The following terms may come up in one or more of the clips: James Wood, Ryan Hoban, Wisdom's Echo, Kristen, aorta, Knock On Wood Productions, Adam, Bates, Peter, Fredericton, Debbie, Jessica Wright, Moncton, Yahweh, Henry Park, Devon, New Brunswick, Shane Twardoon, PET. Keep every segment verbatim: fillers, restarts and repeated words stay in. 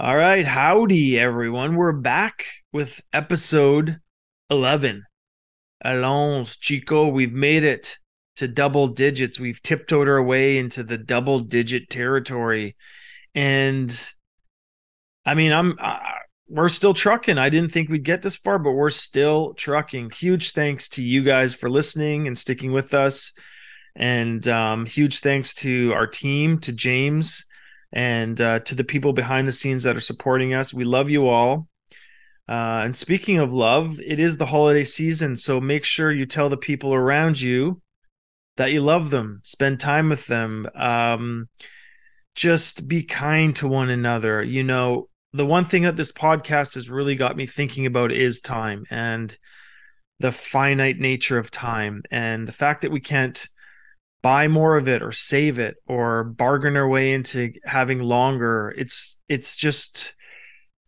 All right, howdy everyone. We're back with episode eleven. Allons, Chico, we've made it to double digits. We've tiptoed our way into the double digit territory. And I mean, I'm uh, we're still trucking. I didn't think we'd get this far, but we're still trucking. Huge thanks to you guys for listening and sticking with us. And um, huge thanks to our team, to James, and uh, to the people behind the scenes that are supporting us. We love you all. Uh, and speaking of love, it is the holiday season, so make sure you tell the people around you that you love them. Spend time with them. Um, just be kind to one another. You know, the one thing that this podcast has really got me thinking about is time and the finite nature of time and the fact that we can't buy more of it or save it or bargain our way into having longer. It's it's just,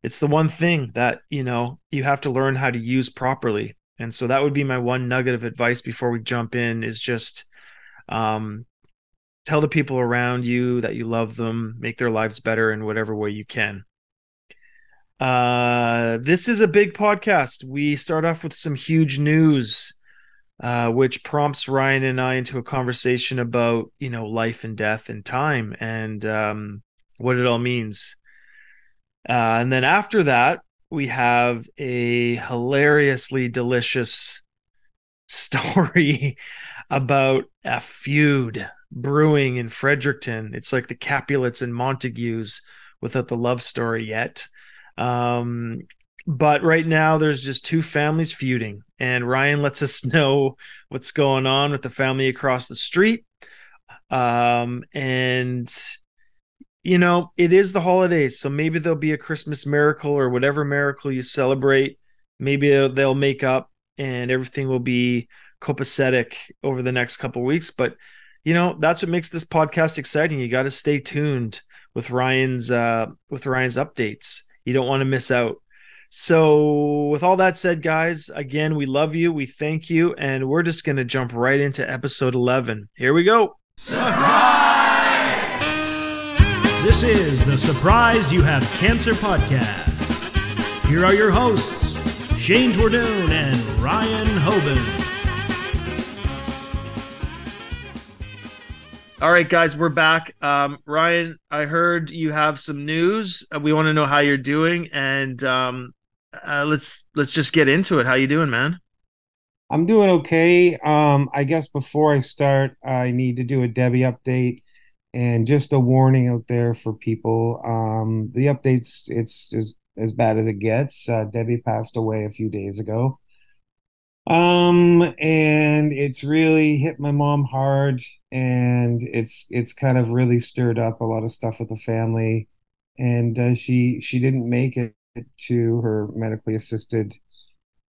it's the one thing that, you know, you have to learn how to use properly. And so that would be my one nugget of advice before we jump in is just um, tell the people around you that you love them, make their lives better in whatever way you can. Uh, this is a big podcast. We start off with some huge news, Uh, which prompts Ryan and I into a conversation about, you know, life and death and time and um, what it all means. Uh, and then after that, we have a hilariously delicious story about a feud brewing in Fredericton. It's like the Capulets and Montagues without the love story yet. Um But right now, there's just two families feuding, and Ryan lets us know what's going on with the family across the street. Um, and, you know, it is the holidays, so maybe there'll be a Christmas miracle or whatever miracle you celebrate. Maybe they'll make up, and everything will be copacetic over the next couple of weeks. But, you know, that's what makes this podcast exciting. You got to stay tuned with Ryan's uh, with Ryan's updates. You don't want to miss out. So with all that said, guys, again, we love you. We thank you. And we're just going to jump right into episode eleven. Here we go. Surprise! This is the Surprise You Have Cancer podcast. Here are your hosts, Shane Twardoon and Ryan Hoban. All right, guys, we're back. Um, Ryan, I heard you have some news. We want to know how you're doing. And, um, Uh, let's let's just get into it. How you doing, man? I'm doing okay. Um, I guess before I start, I need to do a Debbie update and just a warning out there for people. Um, the updates, it's as as bad as it gets. Uh, Debbie passed away a few days ago, um, and it's really hit my mom hard, and it's it's kind of really stirred up a lot of stuff with the family, and uh, she she didn't make it to her medically assisted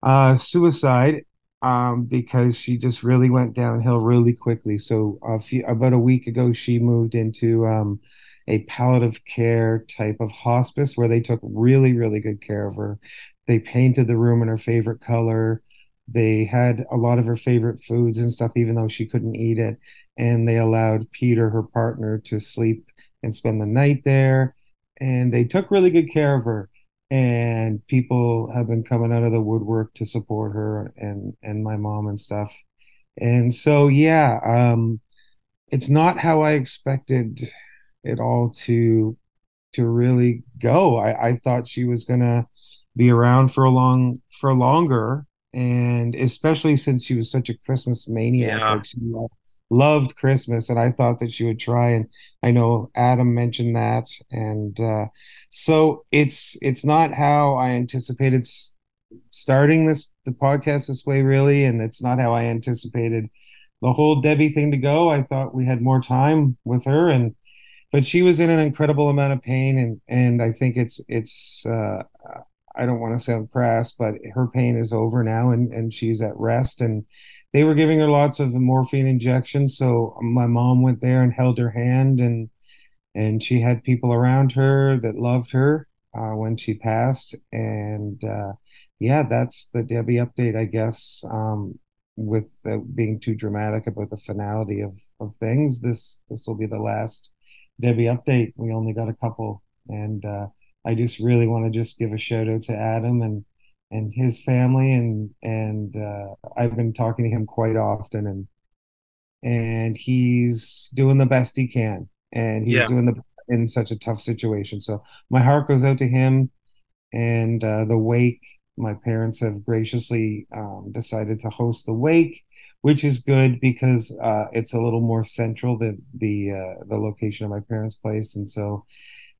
uh, suicide um, because she just really went downhill really quickly. So a few, about a week ago, she moved into um, a palliative care type of hospice where they took really, really good care of her. They painted the room in her favorite color. They had a lot of her favorite foods and stuff, even though she couldn't eat it. And they allowed Peter, her partner, to sleep and spend the night there. And they took really good care of her. And people have been coming out of the woodwork to support her and, and my mom and stuff. And so, yeah, um, it's not how I expected it all to to really go. I, I thought she was going to be around for a long for longer. And especially since she was such a Christmas maniac, yeah. Like she loved, loved Christmas, and I thought that she would try, and I know Adam mentioned that, and uh, so it's it's not how I anticipated s- starting this the podcast this way, really, and it's not how I anticipated the whole Debbie thing to go. I thought we had more time with her, and but she was in an incredible amount of pain, and and I think it's it's uh, I don't want to sound crass, but her pain is over now, and and she's at rest, and they were giving her lots of morphine injections, so my mom went there and held her hand, and and she had people around her that loved her uh, when she passed. And uh, yeah, that's the Debbie update, I guess. Um, without being too dramatic about the finality of, of things, this this will be the last Debbie update. We only got a couple, and uh, I just really want to just give a shout out to Adam and and his family, and and uh, I've been talking to him quite often, and and he's doing the best he can, and he's yeah. doing the in such a tough situation. So my heart goes out to him, and uh, the wake. My parents have graciously um, decided to host the wake, which is good because uh, it's a little more central than the uh, the location of my parents' place, and so.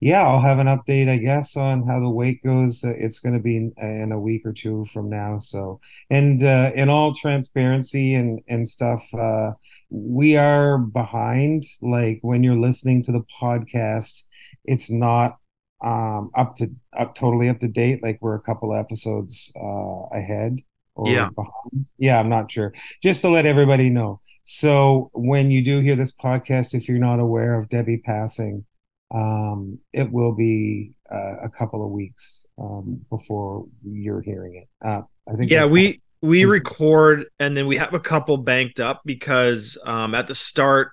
Yeah, I'll have an update, I guess, on how the wake goes. Uh, it's going to be in, in a week or two from now. So, and uh, in all transparency and and stuff, uh, we are behind. Like when you're listening to the podcast, it's not um, up to up totally up to date. Like we're a couple episodes uh, ahead or yeah. behind. Yeah, I'm not sure. Just to let everybody know. So when you do hear this podcast, if you're not aware of Debbie passing. Um, it will be uh, a couple of weeks um, before you're hearing it. Uh, I think. Yeah, we we record and then we have a couple banked up because um, at the start,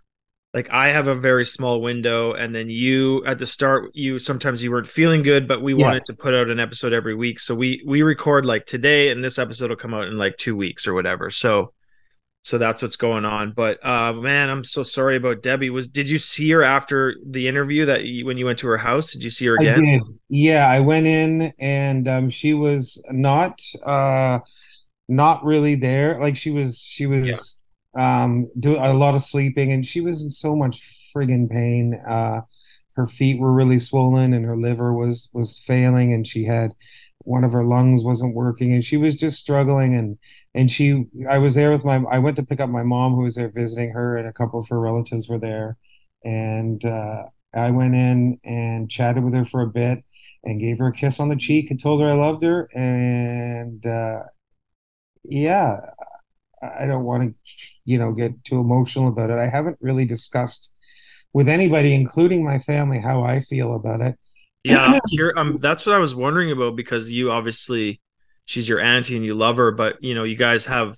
like I have a very small window, and then you at the start, you sometimes you weren't feeling good, but we yeah. wanted to put out an episode every week, so we we record like today, and this episode will come out in like two weeks or whatever. So. So that's what's going on. But uh, man, I'm so sorry about Debbie. Was did you see her after the interview that you, when you went to her house? Did you see her again? I did. Yeah, I went in and um, she was not uh, not really there. Like she was she was yeah. um, doing a lot of sleeping, and she was in so much friggin' pain. Uh, her feet were really swollen, and her liver was was failing, and she had. One of her lungs wasn't working, and she was just struggling. And, and she, I was there with my, I went to pick up my mom who was there visiting her, and a couple of her relatives were there. And uh, I went in and chatted with her for a bit and gave her a kiss on the cheek and told her I loved her. And uh, yeah, I don't want to, you know, get too emotional about it. I haven't really discussed with anybody, including my family, how I feel about it. Yeah, here, um, that's what I was wondering about, because you obviously, she's your auntie and you love her, but you know, you guys have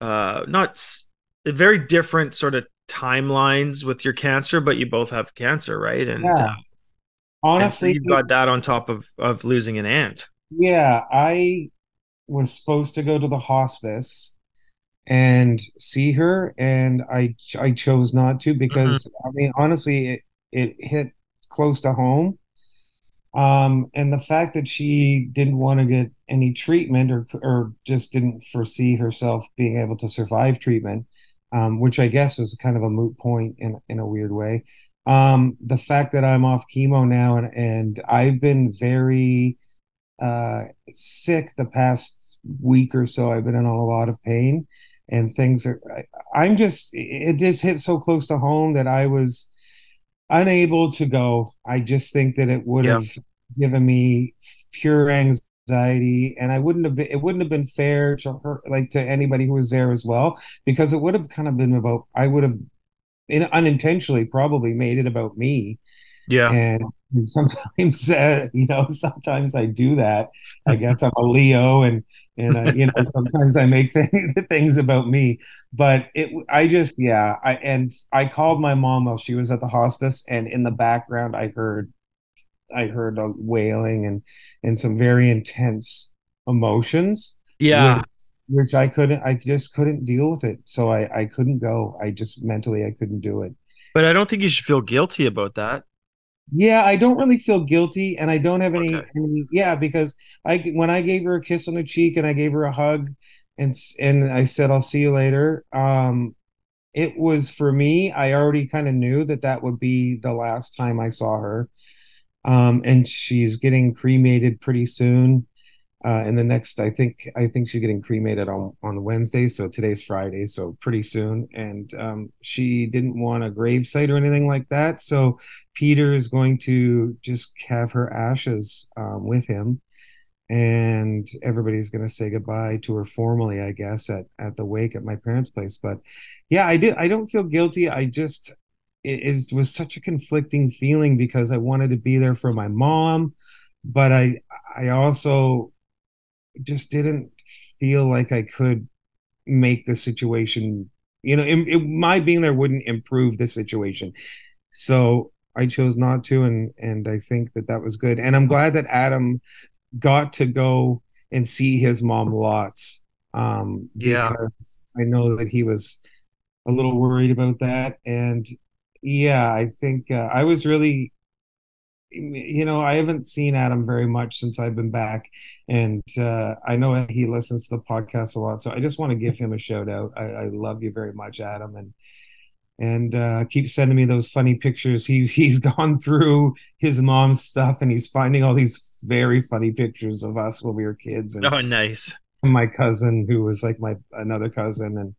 uh, not s- very different sort of timelines with your cancer, but you both have cancer, right? And yeah. uh, honestly, and so you've got that on top of, of losing an aunt. Yeah, I was supposed to go to the hospice and see her, and I I chose not to because, mm-hmm. I mean, honestly, it, it hit close to home. Um, and the fact that she didn't want to get any treatment or or just didn't foresee herself being able to survive treatment, um, which I guess was kind of a moot point in, in a weird way. Um, the fact that I'm off chemo now and, and I've been very uh, sick the past week or so. I've been in a lot of pain, and things are – I'm just – it just hit so close to home that I was – unable to go. I just think that it would yeah. have given me pure anxiety, and I wouldn't have been, it wouldn't have been fair to her, like to anybody who was there as well, because it would have kind of been about, I would have in, unintentionally probably made it about me. Yeah. And, and sometimes, uh, you know, sometimes I do that. I guess I'm a Leo, and, and I, you know, sometimes I make things, things about me, but it, I just, yeah. I, and I called my mom while she was at the hospice, and in the background, I heard, I heard a wailing and, and some very intense emotions. Yeah. Which, which I couldn't, I just couldn't deal with it. So I, I couldn't go. I just mentally, I couldn't do it. But I don't think you should feel guilty about that. Yeah, I don't really feel guilty, and I don't have any, okay. any. Yeah, because I when I gave her a kiss on the cheek and I gave her a hug, and and I said I'll see you later. Um, it was for me. I already kind of knew that that would be the last time I saw her, um, and she's getting cremated pretty soon. Uh, in the next, I think I think she's getting cremated on on Wednesday. So today's Friday, so pretty soon. And um, she didn't want a gravesite or anything like that. So Peter is going to just have her ashes um, with him, and everybody's going to say goodbye to her formally, I guess, at at the wake at my parents' place. But yeah, I did. I don't feel guilty. I just it, it was such a conflicting feeling because I wanted to be there for my mom, but I I also just didn't feel like I could make the situation, you know, it, it, my being there wouldn't improve the situation. So I chose not to, and and I think that that was good. And I'm glad that Adam got to go and see his mom lots. Um, yeah, I know that he was a little worried about that, and yeah, I think uh, I was really, you know, I haven't seen Adam very much since I've been back, and uh, I know he listens to the podcast a lot, so I just want to give him a shout out. I, I love you very much, Adam, and and uh, keep sending me those funny pictures. He he's gone through his mom's stuff, and he's finding all these very funny pictures of us when we were kids. And, oh, nice. My cousin, who was like my another cousin, and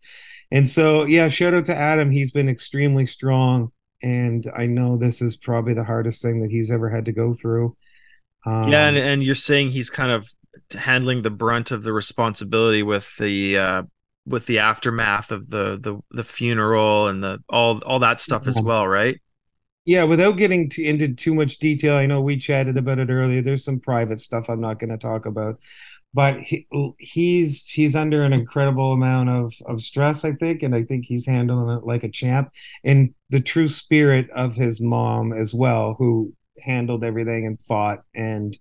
and so yeah, shout out to Adam. He's been extremely strong, and I know this is probably the hardest thing that he's ever had to go through. Um, yeah, and, and you're saying he's kind of handling the brunt of the responsibility with the uh, with the aftermath of the the the funeral and the all all that stuff yeah. as well, right? Yeah, without getting to, into too much detail, I know we chatted about it earlier. There's some private stuff I'm not going to talk about. But he, he's he's under an incredible amount of, of stress, I think, and I think he's handling it like a champ. And the true spirit of his mom as well, who handled everything and fought, and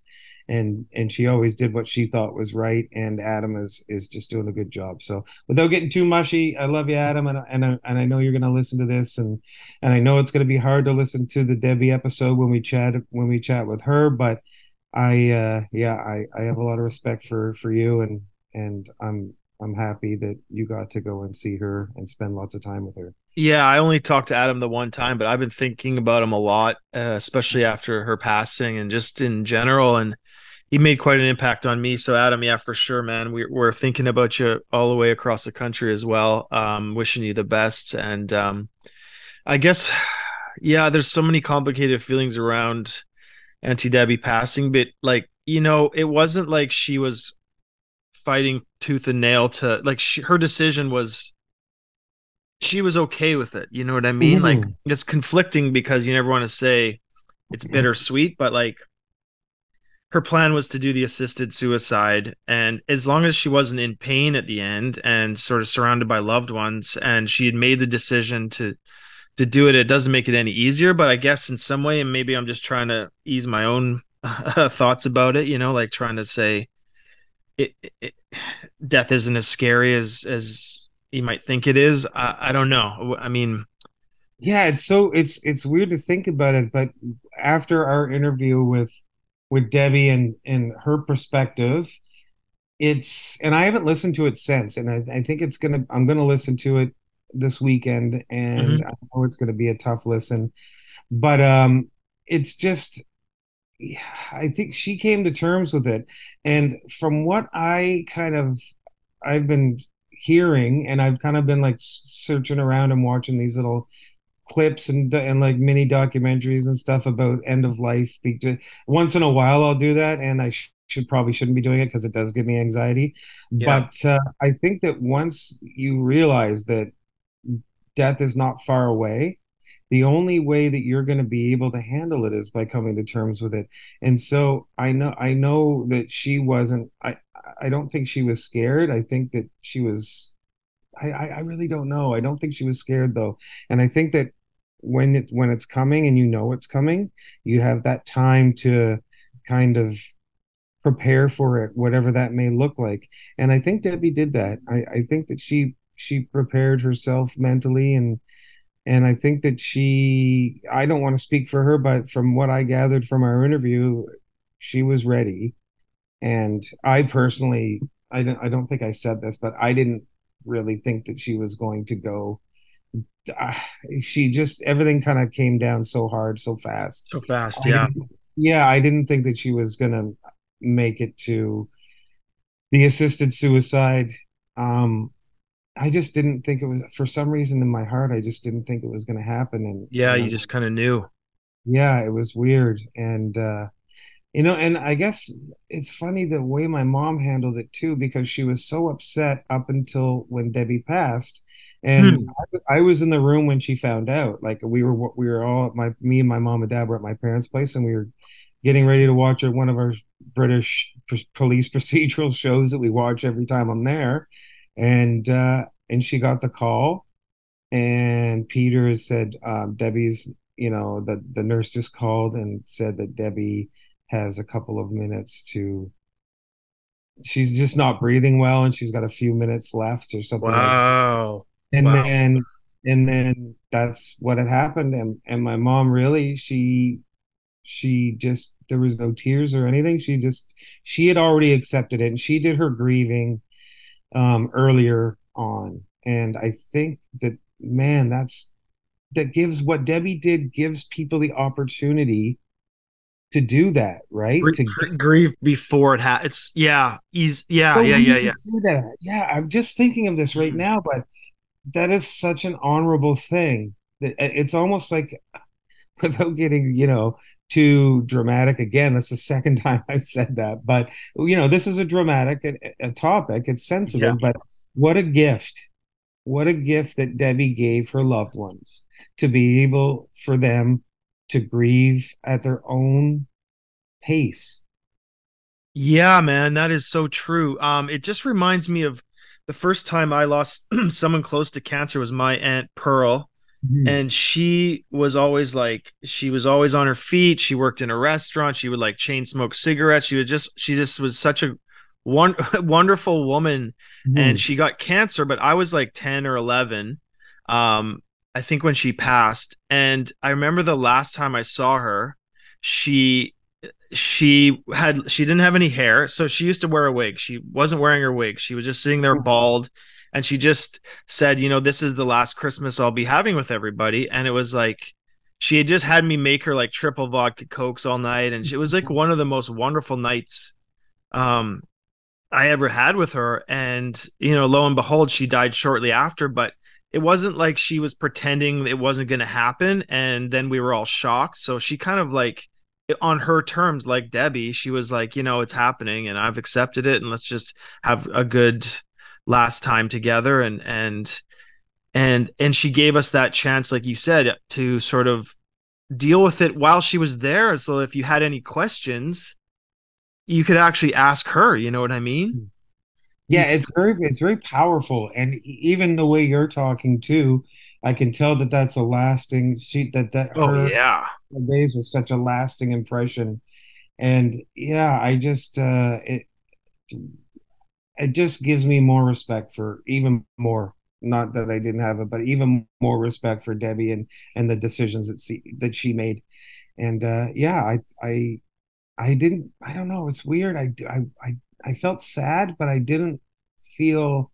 and and she always did what she thought was right. And Adam is is just doing a good job. So without getting too mushy, I love you, Adam, and and I, and I know you're going to listen to this, and and I know it's going to be hard to listen to the Debbie episode when we chat when we chat with her, but. I uh, yeah, I, I have a lot of respect for, for you, and and I'm I'm happy that you got to go and see her and spend lots of time with her. Yeah, I only talked to Adam the one time, but I've been thinking about him a lot, uh, especially after her passing and just in general. And he made quite an impact on me. So Adam, yeah, for sure, man, we, we're thinking about you all the way across the country as well. Um, wishing you the best, and um, I guess yeah, there's so many complicated feelings around Auntie Debbie passing, but like, you know, it wasn't like she was fighting tooth and nail to like she, her decision was she was okay with it. You know what I mean? Ooh. Like, it's conflicting because you never want to say it's bittersweet, but like her plan was to do the assisted suicide. And as long as she wasn't in pain at the end and sort of surrounded by loved ones, and she had made the decision to to do it, it doesn't make it any easier, but I guess in some way, and maybe I'm just trying to ease my own uh, thoughts about it, you know, like trying to say it, it, death isn't as scary as, as you might think it is. I, I don't know. I mean, yeah, it's so it's, it's weird to think about it, but after our interview with, with Debbie and, and her perspective, it's, and I haven't listened to it since, and I, I think it's going to, I'm going to listen to it this weekend, and mm-hmm. I know it's going to be a tough listen, but um it's just yeah, I think she came to terms with it, and from what I kind of I've been hearing, and I've kind of been like searching around and watching these little clips and and like mini documentaries and stuff about end of life. Once in a while I'll do that, and I sh- should probably shouldn't be doing it because it does give me anxiety, yeah. but uh, I think that once you realize that death is not far away, the only way that you're going to be able to handle it is by coming to terms with it. And so I know, I know that she wasn't, I, I don't think she was scared. I think that she was, I, I really don't know. I don't think she was scared though. And I think that when it, when it's coming and you know it's coming, you have that time to kind of prepare for it, whatever that may look like. And I think Debbie did that. I, I think that she, she prepared herself mentally, and and I think that she, I don't want to speak for her, but from what I gathered from our interview, she was ready. And I personally, I don't I don't think I said this, but I didn't really think that she was going to go. She just, everything kind of came down so hard, so fast. So fast, yeah. I yeah, I didn't think that she was going to make it to the assisted suicide. Um I just didn't think it was, for some reason in my heart, I just didn't think it was going to happen. And yeah, you, know, you just kind of knew. Yeah, it was weird. And, uh, you know, and I guess it's funny the way my mom handled it too, because she was so upset up until when Debbie passed. And hmm. I, I was in the room when she found out, like we were, we were all at my, me and my mom and dad were at my parents' place, and we were getting ready to watch one of our British police procedural shows that we watch every time I'm there. And uh, and she got the call, and Peter said, um, Debbie's you know, the, the nurse just called and said that Debbie has a couple of minutes to, she's just not breathing well and she's got a few minutes left or something. Wow. Like and wow. then, and then that's what had happened. And, and my mom really, she, she just, there was no tears or anything. She just, she had already accepted it and she did her grieving um, earlier on. And I think that, man, that's, that gives what Debbie did gives people the opportunity to do that, right? Gr- to gr- grieve before it happens. Yeah. He's, yeah. So yeah. Yeah. Yeah. That. Yeah. I'm just thinking of this right now, but that is such an honorable thing that it's almost like, without getting, you know, too dramatic again, that's the second time I've said that, but you know, this is a dramatic a, a topic. It's sensitive, yeah. But what a gift. What a gift that Debbie gave her loved ones, to be able for them to grieve at their own pace. Yeah, man, that is so true. Um, it just reminds me of the first time I lost someone close to cancer was my Aunt Pearl. Mm-hmm. And she was always like, she was always on her feet. She worked in a restaurant. She would like chain smoke cigarettes. She was just, she just was such a One wonderful woman, mm. and she got cancer, but I was like ten or eleven. Um, I think when she passed, and I remember the last time I saw her, she, she had, she didn't have any hair. So she used to wear a wig. She wasn't wearing her wig. She was just sitting there bald. And she just said, you know, this is the last Christmas I'll be having with everybody. And it was like, she had just had me make her like triple vodka Cokes all night. And it was like one of the most wonderful nights, um, I ever had with her. And, you know, lo and behold, she died shortly after, but it wasn't like she was pretending it wasn't going to happen. And then we were all shocked. So she kind of like, on her terms, like Debbie, she was like, you know, it's happening and I've accepted it and let's just have a good last time together. And, and, and, and she gave us that chance, like you said, to sort of deal with it while she was there. So if you had any questions, you could actually ask her, you know what I mean? Yeah, it's very, it's very powerful. And even the way you're talking too, I can tell that that's a lasting, she, that, that oh, her yeah. days was such a lasting impression. And yeah, I just, uh, it, it just gives me more respect for, even more, not that I didn't have it, but even more respect for Debbie and, and the decisions that she, that she made. And uh, yeah, I, I, I didn't, I don't know. It's weird. I, I, I felt sad, but I didn't feel,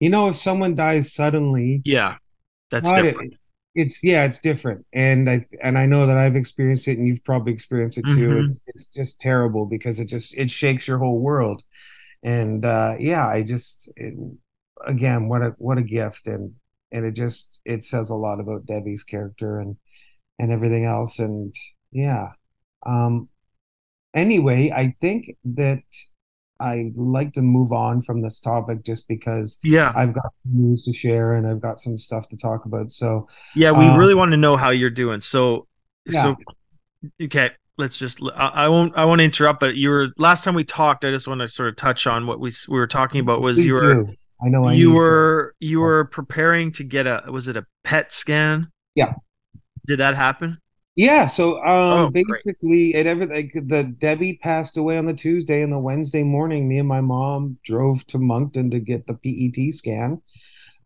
you know, if someone dies suddenly. Yeah. That's different. It, it's yeah, it's different. And I, and I know that I've experienced it and you've probably experienced it too. Mm-hmm. It's, it's just terrible because it just, it shakes your whole world. And uh, yeah, I just, it, again, what a, what a gift. And, and it just, it says a lot about Debbie's character and, and everything else. And yeah. Um, Anyway, I think that I'd like to move on from this topic just because yeah. I've got news to share and I've got some stuff to talk about. So yeah, we um, really want to know how you're doing. So, yeah. so okay, let's just. I, I won't. I won't interrupt. But you were last time we talked. I just want to sort of touch on what we we were talking about. Was Please you were? Do. I know I you were to. you were preparing to get a. Was it a P E T scan? Yeah. Did that happen? Yeah, so um, oh, basically, it ever like the Debbie passed away on the Tuesday, and the Wednesday morning, me and my mom drove to Moncton to get the P E T scan.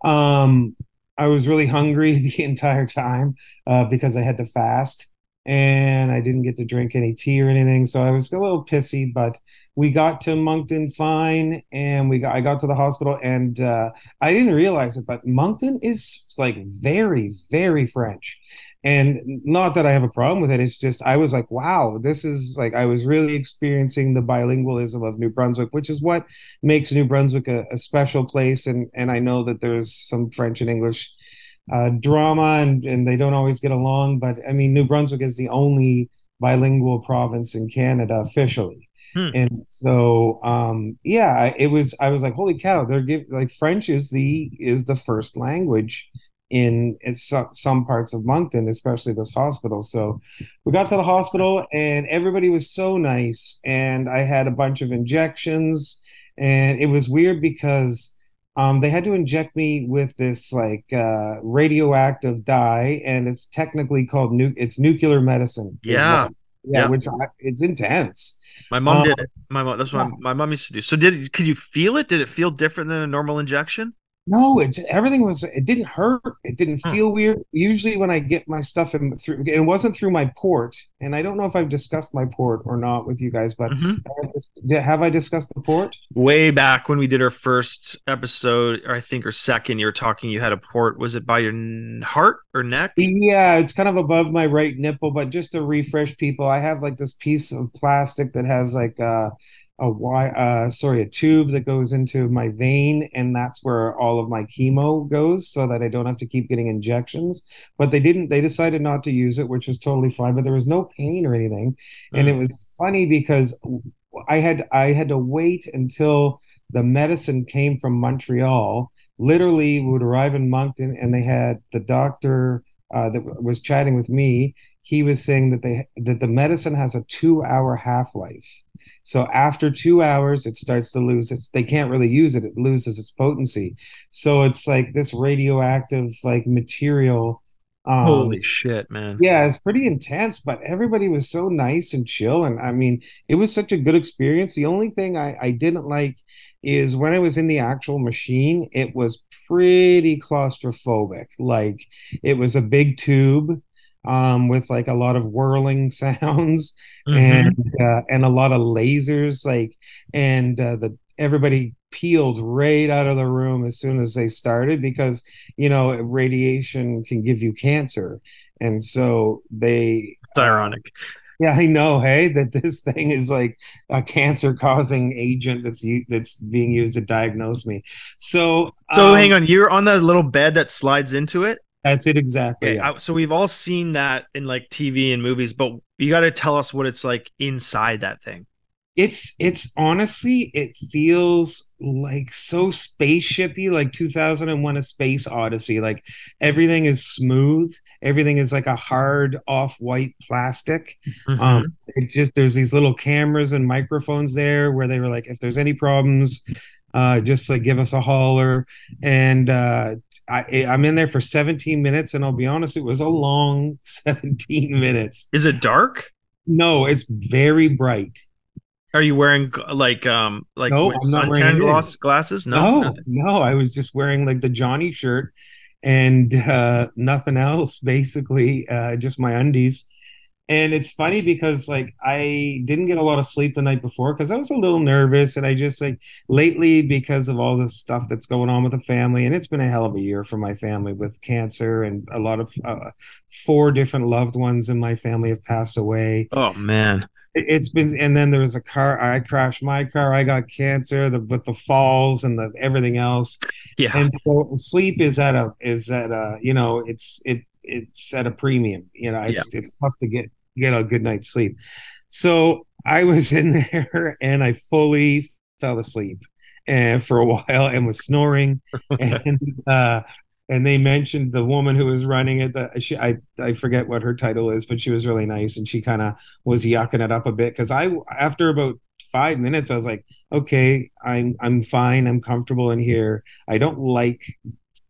Um, I was really hungry the entire time uh, because I had to fast, and I didn't get to drink any tea or anything, so I was a little pissy. But we got to Moncton fine, and we got I got to the hospital, and uh, I didn't realize it, but Moncton is like very, very French. And not that I have a problem with it. It's just I was like, wow, this is like I was really experiencing the bilingualism of New Brunswick, which is what makes New Brunswick a, a special place. And and I know that there's some French and English uh, drama and, and they don't always get along. But, I mean, New Brunswick is the only bilingual province in Canada officially. Hmm. And so, um, yeah, it was I was like, holy cow, they're give, like French is the is the first language in some parts of Moncton, especially this hospital. So we got to the hospital and everybody was so nice. And I had a bunch of injections and it was weird because Um, they had to inject me with this like uh, radioactive dye, and it's technically called nu- it's nuclear medicine. Yeah, well. yeah, yeah, which I, it's intense. My mom um, did it. My mom, that's what yeah. my mom used to do. So did could you feel it? Did it feel different than a normal injection? No, it everything was. It didn't hurt. It didn't huh. feel weird. Usually, when I get my stuff in through, it wasn't through my port, and I don't know if I've discussed my port or not with you guys, but mm-hmm. have I discussed the port? Way back when we did our first episode, or I think or second, you were talking. You had a port. Was it by your heart or neck? Yeah, it's kind of above my right nipple. But just to refresh people, I have like this piece of plastic that has like. Uh, a wire, uh, sorry, a tube that goes into my vein, and that's where all of my chemo goes, so that I don't have to keep getting injections. But they didn't; they decided not to use it, which was totally fine. But there was no pain or anything, and it was funny because I had I had to wait until the medicine came from Montreal. Literally, we would arrive in Moncton, and they had the doctor uh, that was chatting with me. He was saying that they that the medicine has a two-hour half-life. So after two hours, it starts to lose its. They can't really use it. It loses its potency. So it's like this radioactive like material. Um, Holy shit, man! Yeah, it's pretty intense. But everybody was so nice and chill, and I mean, it was such a good experience. The only thing I, I didn't like is when I was in the actual machine, it was pretty claustrophobic. Like it was a big tube. Um, with like a lot of whirling sounds mm-hmm. and uh, and a lot of lasers, like and uh, the everybody peeled right out of the room as soon as they started because you know radiation can give you cancer, and so they. It's ironic. Yeah, I know. Hey, that this thing is like a cancer-causing agent that's that's being used to diagnose me. So so um, hang on, you're on the little bed that slides into it. That's it exactly. Okay. Yeah. So we've all seen that in like T V and movies, but you got to tell us what it's like inside that thing. It's it's honestly, it feels like so spaceshipy, like two thousand one: A Space Odyssey. Like everything is smooth, everything is like a hard off-white plastic. Mm-hmm. Um, it just there's these little cameras and microphones there where they were like, if there's any problems. Uh, just like give us a holler, and uh, I, I'm in there for seventeen minutes, and I'll be honest, it was a long seventeen minutes. Is it dark? No, it's very bright. Are you wearing like um like no, I'm not wearing gloss glasses? No, no, no, I was just wearing like the Johnny shirt and uh, nothing else, basically, uh, just my undies. And it's funny because like I didn't get a lot of sleep the night before because I was a little nervous, and I just like lately because of all this stuff that's going on with the family, and it's been a hell of a year for my family with cancer, and a lot of uh, four different loved ones in my family have passed away. Oh man, it's been. And then there was a car I crashed my car. I got cancer, the, with the falls and the everything else. Yeah, and so sleep is at a is at a you know it's it it's at a premium. You know it's yeah. it's tough to get. Get a good night's sleep. So I was in there and I fully fell asleep and for a while and was snoring. and uh, and they mentioned the woman who was running it. The, she, I I forget what her title is, but she was really nice, and she kind of was yucking it up a bit because I after about five minutes I was like, okay, I'm I'm fine, I'm comfortable in here. I don't like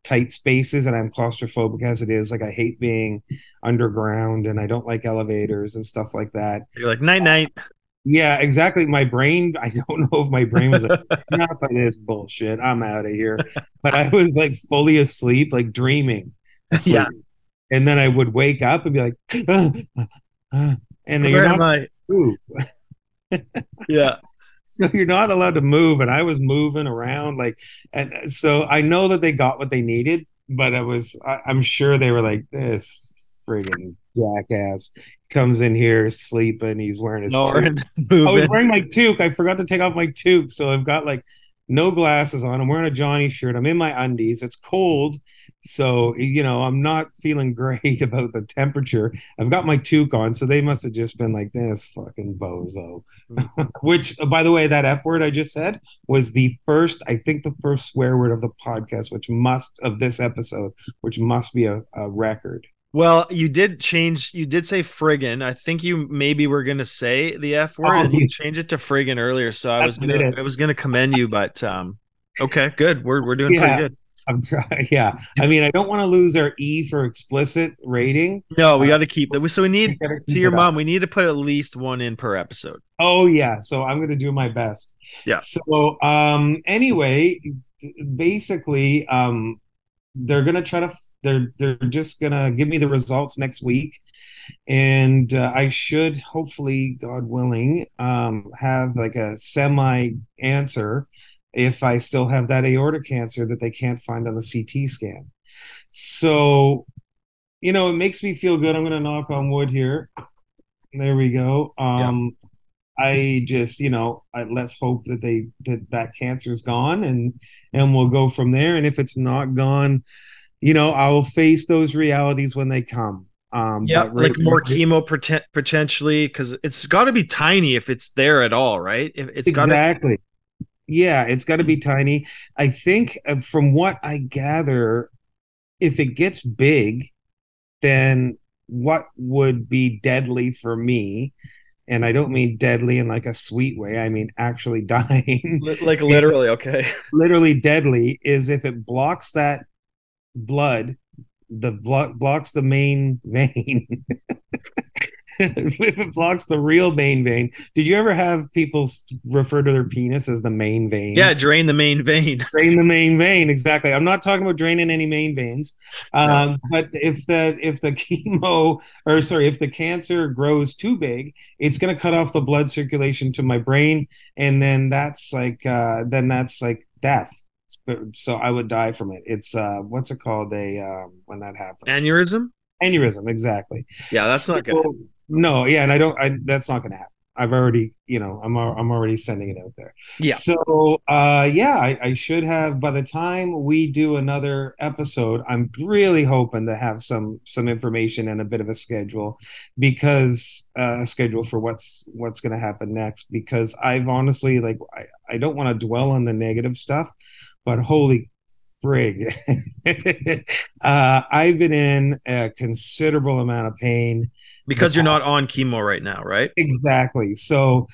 tight spaces, and I'm claustrophobic as it is. Like I hate being underground, and I don't like elevators and stuff like that. You're like night night. Uh, yeah, exactly. My brain. I don't know if my brain was like, enough of this bullshit. I'm out of here. But I was like fully asleep, like dreaming. Asleep. Yeah. And then I would wake up and be like, ah, ah, ah. And then you're not. Ooh. Yeah. So you're not allowed to move, and I was moving around like, and so I know that they got what they needed, but I was, I, I'm sure they were like, this friggin' jackass comes in here sleeping, he's wearing his toque. I was wearing my toque. I forgot to take off my toque, so I've got like no glasses on. I'm wearing a Johnny shirt. I'm in my undies. It's cold, so you know I'm not feeling great about the temperature. I've got my toque on, so they must have just been like, "This fucking bozo." Which, by the way, that F word I just said was the first, I think, the first swear word of the podcast, which must of this episode, which must be a, a record. Well, you did change. You did say friggin'. I think you maybe were gonna say the F word, oh, and you changed it to friggin' earlier. So I was gonna, I was gonna commend you, but um, Okay, good. We're we're doing yeah, pretty good. I'm trying. Yeah, I mean, I don't want to lose our E for explicit rating. No, we got to keep that. So we need we to your mom. Up. We need to put at least one in per episode. Oh yeah, so I'm going to do my best. Yeah. So um, anyway, basically, um, they're going to try to. They're they're just going to give me the results next week, and uh, I should hopefully, God willing, um, have like a semi answer. If I still have that aortic cancer that they can't find on the C T scan. So, you know, it makes me feel good. I'm going to knock on wood here. There we go. Um, yeah. I just, you know, I, let's hope that they that, that cancer is gone, and and we'll go from there. And if it's not gone, you know, I will face those realities when they come. Um, yeah, right, like more chemo poten- potentially, because it's got to be tiny if it's there at all, right? If it's exactly. Gotta- Yeah, it's got to be tiny. I think uh, from what I gather, if it gets big, then what would be deadly for me, and I don't mean deadly in like a sweet way, I mean actually dying. Like literally, okay. Literally deadly is if it blocks that blood, the blo- blocks the main vein. If it blocks the real main vein. Did you ever have people refer to their penis as the main vein? Yeah, drain the main vein. Drain the main vein, exactly. I'm not talking about draining any main veins. Um, no. But if the if the chemo, or sorry, if the cancer grows too big, it's going to cut off the blood circulation to my brain, and then that's like uh, then that's like death. So I would die from it. It's uh, what's it called? A um, when that happens, aneurysm. Aneurysm, exactly. Yeah, that's so, not good. No, yeah, and I don't. I, that's not going to happen. I've already, you know, I'm I'm already sending it out there. Yeah. So, uh, yeah, I, I should have by the time we do another episode. I'm really hoping to have some some information and a bit of a schedule, because uh, a schedule for what's what's going to happen next. Because I've honestly, like, I, I don't want to dwell on the negative stuff, but holy. Frig. uh, I've been in a considerable amount of pain. Because you're not on chemo right now, right? Exactly. So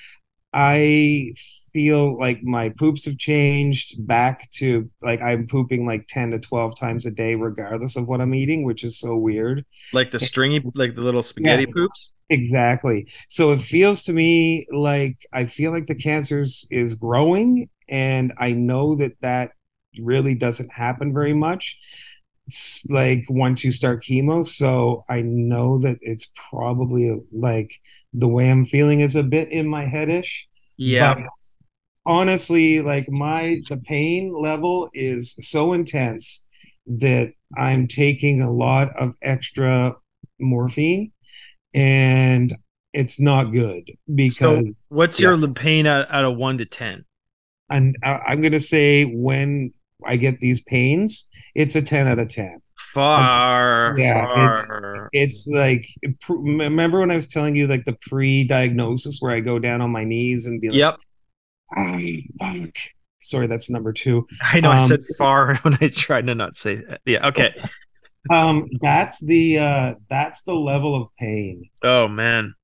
I feel like my poops have changed back to, like, I'm pooping like ten to twelve times a day, regardless of what I'm eating, which is so weird. Like the stringy, like the little spaghetti yeah, poops? Exactly. So it feels to me like I feel like the cancer's is growing, and I know that that really doesn't happen very much. It's like once you start chemo, so I know that it's probably like the way I'm feeling is a bit in my headish. Yeah. But honestly, like my the pain level is so intense that I'm taking a lot of extra morphine, and it's not good because. So what's yeah. your pain out, out of one to ten? And I'm gonna say when. I get these pains, it's a ten out of ten. Far, yeah, far. It's, it's like, remember when I was telling you like the pre-diagnosis where I go down on my knees and be like, yep. Oh, fuck. Sorry, that's number two. I know, um, I said far when I tried to not say that. Yeah, okay. um, that's the uh, that's the level of pain. Oh man.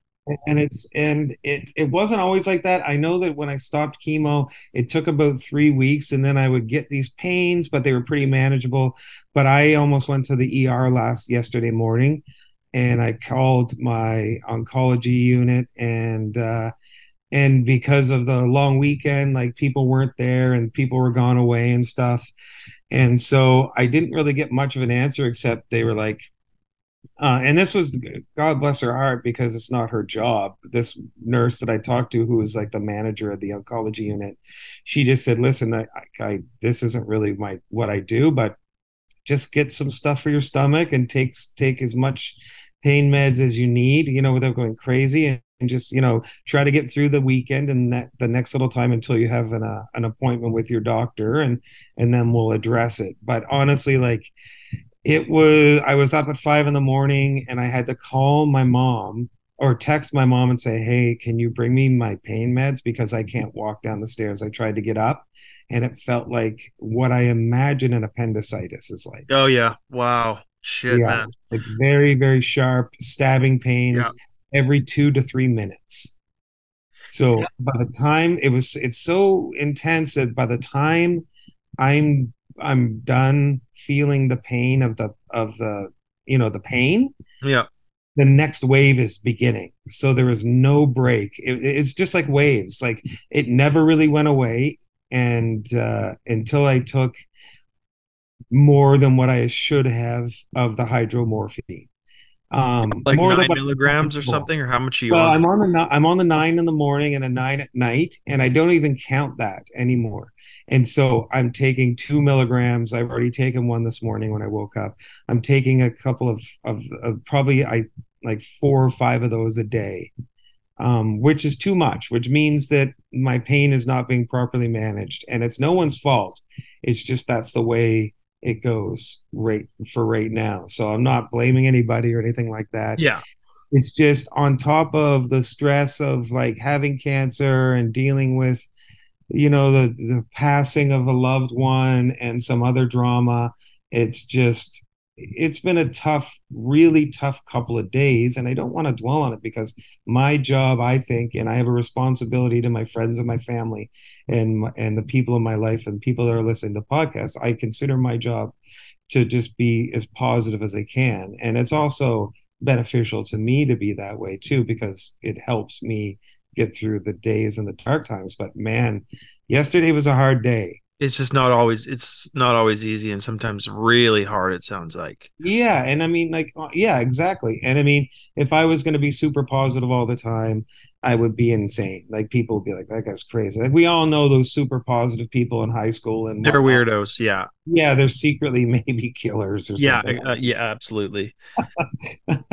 And it's and it, it wasn't always like that. I know that when I stopped chemo, it took about three weeks, and then I would get these pains, but they were pretty manageable. But I almost went to the E R last yesterday morning, and I called my oncology unit, and uh, and because of the long weekend, like people weren't there, and people were gone away and stuff, and so I didn't really get much of an answer, except they were like. Uh, and this was, God bless her heart, because it's not her job. This nurse that I talked to, who was like the manager of the oncology unit, she just said, listen, I, I, this isn't really my what I do, but just get some stuff for your stomach and take, take as much pain meds as you need, you know, without going crazy, and, and just, you know, try to get through the weekend and that, the next little time until you have an, uh, an appointment with your doctor, and, and then we'll address it. But honestly, like... It was, I was up at five in the morning, and I had to call my mom or text my mom and say, hey, can you bring me my pain meds? Because I can't walk down the stairs. I tried to get up, and it felt like what I imagine an appendicitis is like. Oh yeah. Wow. Shit, yeah. Man. Like very, very sharp stabbing pains yeah. every two to three minutes. So yeah. by the time it was, it's so intense that by the time I'm I'm done feeling the pain of the of the you know the pain. Yeah. The next wave is beginning, so there is no break. It, it's just like waves. Like it never really went away, and uh, until I took more than what I should have of the hydromorphine. Um, like more nine than milligrams or something, or how much are you? Well, on? I'm on the I'm on the nine in the morning and a nine at night, and I don't even count that anymore. And so I'm taking two milligrams. I've already taken one this morning when I woke up. I'm taking a couple of of, of probably I like four or five of those a day, um, which is too much. Which means that my pain is not being properly managed, and it's no one's fault. It's just that's the way it goes right for right now. So I'm not blaming anybody or anything like that. Yeah. It's just on top of the stress of like having cancer and dealing with, you know, the, the passing of a loved one and some other drama. It's just, it's been a tough, really tough couple of days. And I don't want to dwell on it because my job, I think, and I have a responsibility to my friends and my family and, and the people in my life and people that are listening to podcasts, I consider my job to just be as positive as I can. And it's also beneficial to me to be that way too, because it helps me get through the days and the dark times. But man, yesterday was a hard day. It's just not always, it's not always easy and sometimes really hard, it sounds like. Yeah. And I mean, like, yeah, exactly. And I mean, if I was going to be super positive all the time, I would be insane. Like people would be like, that guy's crazy. Like we all know those super positive people in high school. And they're whatnot. Weirdos. Yeah. Yeah. They're secretly maybe killers or yeah, something. Uh, yeah, absolutely. But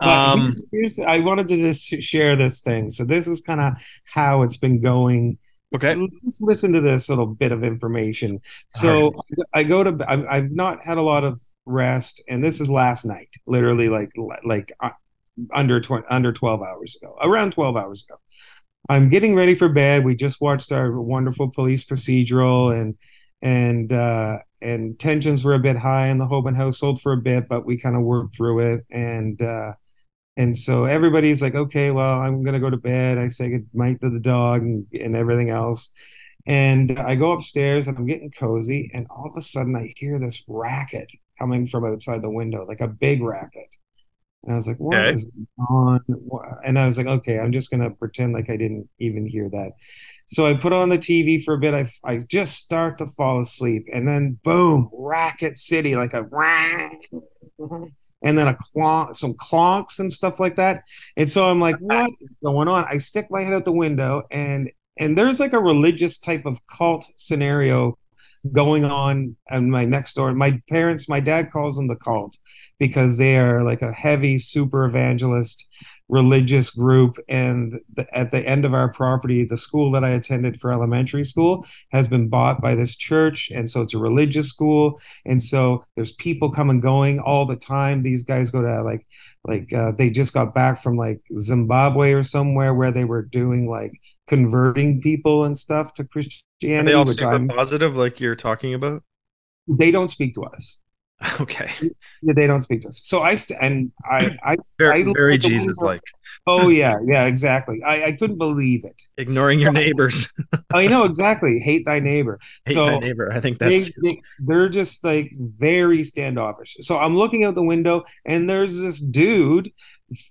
um, here's, here's, I wanted to just share this thing. So this is kind of how it's been going. Okay, let's listen to this little bit of information. So right. I go to I, I've not had a lot of rest, and this is last night, literally like like uh, under twenty, under twelve hours ago, around twelve hours ago. I'm getting ready for bed. We just watched our wonderful police procedural, and and uh, and tensions were a bit high in the Hoban household for a bit, but we kind of worked through it, and uh, and so everybody's like, okay, well, I'm going to go to bed. I say good night to the dog and, and everything else. And I go upstairs and I'm getting cozy. And all of a sudden I hear this racket coming from outside the window, like a big racket. And I was like, what okay. is on? And I was like, okay, I'm just going to pretend like I didn't even hear that. So I put on the T V for a bit. I, I just start to fall asleep. And then boom, racket city, like a rah. And then a clonk, some clonks and stuff like that. And so I'm like, what is going on? I stick my head out the window, and and there's like a religious type of cult scenario going on in my next door. My parents, my dad calls them the cult because they are like a heavy super evangelist religious group. And the, at the end of our property, the school that I attended for elementary school has been bought by this church, and so it's a religious school, and so there's people come and going all the time. These guys go to like like uh, they just got back from like Zimbabwe or somewhere where they were doing like converting people and stuff to Christianity. Are they all super I'm, positive like you're talking about? They don't speak to us. Okay. They don't speak to us. So I st- and I, I very, I very Jesus-like. Oh yeah, yeah, exactly. I, I couldn't believe it. Ignoring so, your neighbors. I know exactly. Hate thy neighbor. Hate so thy neighbor. I think that's. They, they, they're just like very standoffish. So I'm looking out the window, and there's this dude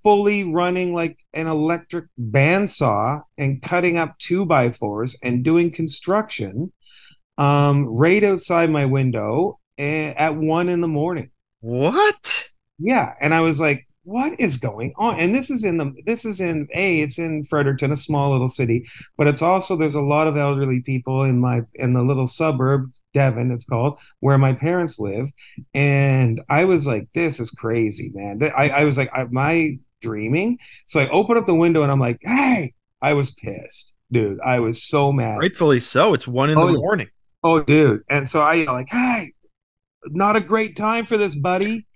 fully running like an electric bandsaw and cutting up two by fours and doing construction, um, right outside my window. At one in the morning. What? Yeah, and I was like, "What is going on?" And this is in the this is in a it's in Fredericton, a small little city, but it's also there's a lot of elderly people in my in the little suburb Devon, it's called, where my parents live. And I was like, "This is crazy, man." I I was like, "Am I dreaming?" So I opened up the window and I'm like, "Hey!" I was pissed, dude. I was so mad. Rightfully so. It's one in oh, the morning. Oh, dude. And so I like, "Hey. Not a great time for this, buddy."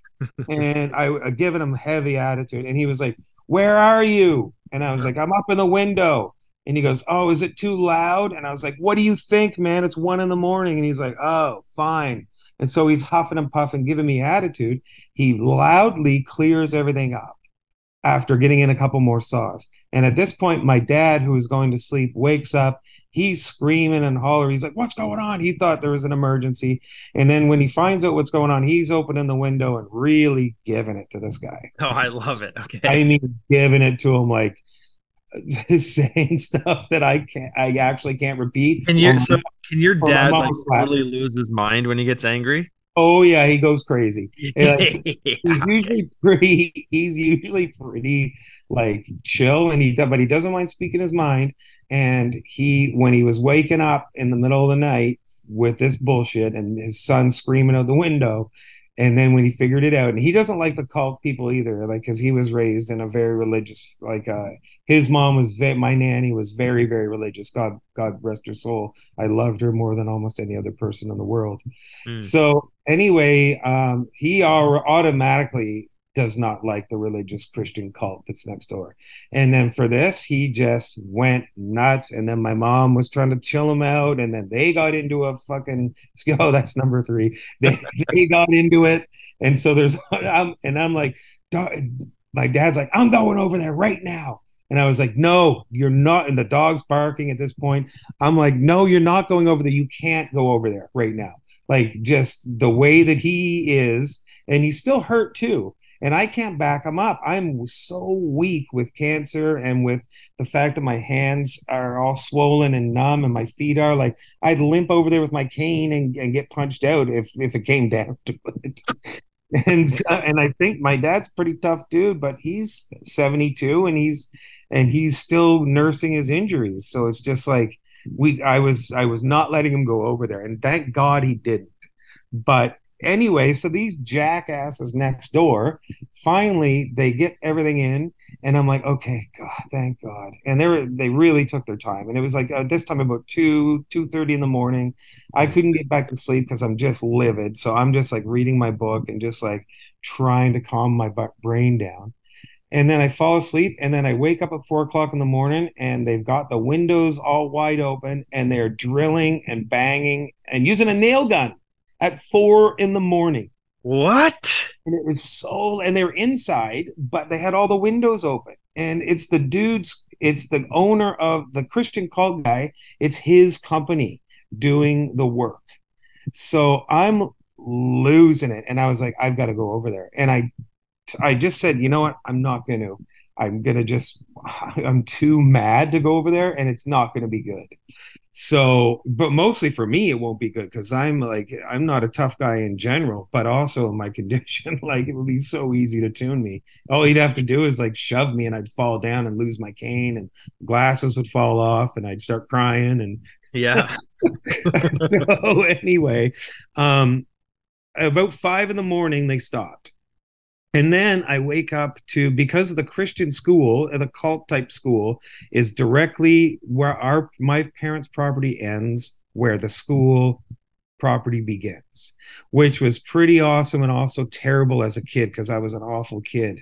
And I, I given him heavy attitude, and he was like, "Where are you?" And I was like, "I'm up in the window." And he goes, "Oh, is it too loud?" And I was like, "What do you think, man? It's one in the morning." And he's like, "Oh, fine." And so he's huffing and puffing, giving me attitude. He loudly clears everything up. after getting in a couple more saws. And at this point, my dad, who was going to sleep, wakes up. He's screaming and hollering. He's like, what's going on? He thought there was an emergency. And then when he finds out what's going on, he's opening the window and really giving it to this guy. Oh, I love it. Okay. I mean, giving it to him, like saying stuff that I can't, I actually can't repeat. Can you, so can your dad like totally lose his mind when he gets angry? Oh yeah, he goes crazy. Like, yeah. He's usually pretty. He's usually pretty like chill, and he but he doesn't mind speaking his mind. And he, when he was waking up in the middle of the night with this bullshit, and his son screaming out the window, and then when he figured it out, and he doesn't like the cult people either, like because he was raised in a very religious. Like uh, his mom was, ve- my nanny was very, very religious. God, God rest her soul. I loved her more than almost any other person in the world. Mm. So. Anyway, um, he automatically does not like the religious Christian cult that's next door. And then for this, he just went nuts. And then my mom was trying to chill him out. And then they got into a fucking, oh, that's number three. They, they got into it. And so there's, I'm, and I'm like, my dad's like, I'm going over there right now. And I was like, no, you're not. And the dog's barking at this point. I'm like, no, you're not going over there. You can't go over there right now. Like just the way that he is, and he's still hurt too. And I can't back him up. I'm so weak with cancer and with the fact that my hands are all swollen and numb and my feet are like, I'd limp over there with my cane and, and get punched out if, if it came down to it. And, so, and I think my dad's pretty tough dude, but he's seventy-two and he's, and he's still nursing his injuries. So it's just like, We, I was, I was not letting him go over there, and thank God he didn't. But anyway, so these jackasses next door, finally they get everything in, and I'm like, okay, God, thank God. And they were, they really took their time, and it was like uh, this time about two, two thirty in the morning. I couldn't get back to sleep because I'm just livid, so I'm just like reading my book and just like trying to calm my brain down. And then I fall asleep, and then I wake up at four o'clock in the morning, and they've got the windows all wide open, and they're drilling and banging and using a nail gun at four in the morning. What? And it was so, and they're inside, but they had all the windows open. And it's the dudes, it's the owner of the Christian cult guy. It's his company doing the work. So I'm losing it. And I was like, I've got to go over there. And I I just said, you know what? I'm not going to. I'm going to just, I'm too mad to go over there, and it's not going to be good. So, but mostly for me, it won't be good because I'm like, I'm not a tough guy in general, but also in my condition, like it would be so easy to tune me. All he'd have to do is like shove me and I'd fall down and lose my cane and glasses would fall off and I'd start crying. And yeah. So anyway, um, about five in the morning, they stopped. And then I wake up to, because of the Christian school, the cult type school is directly where our my parents' property ends, where the school property begins, which was pretty awesome and also terrible as a kid because I was an awful kid.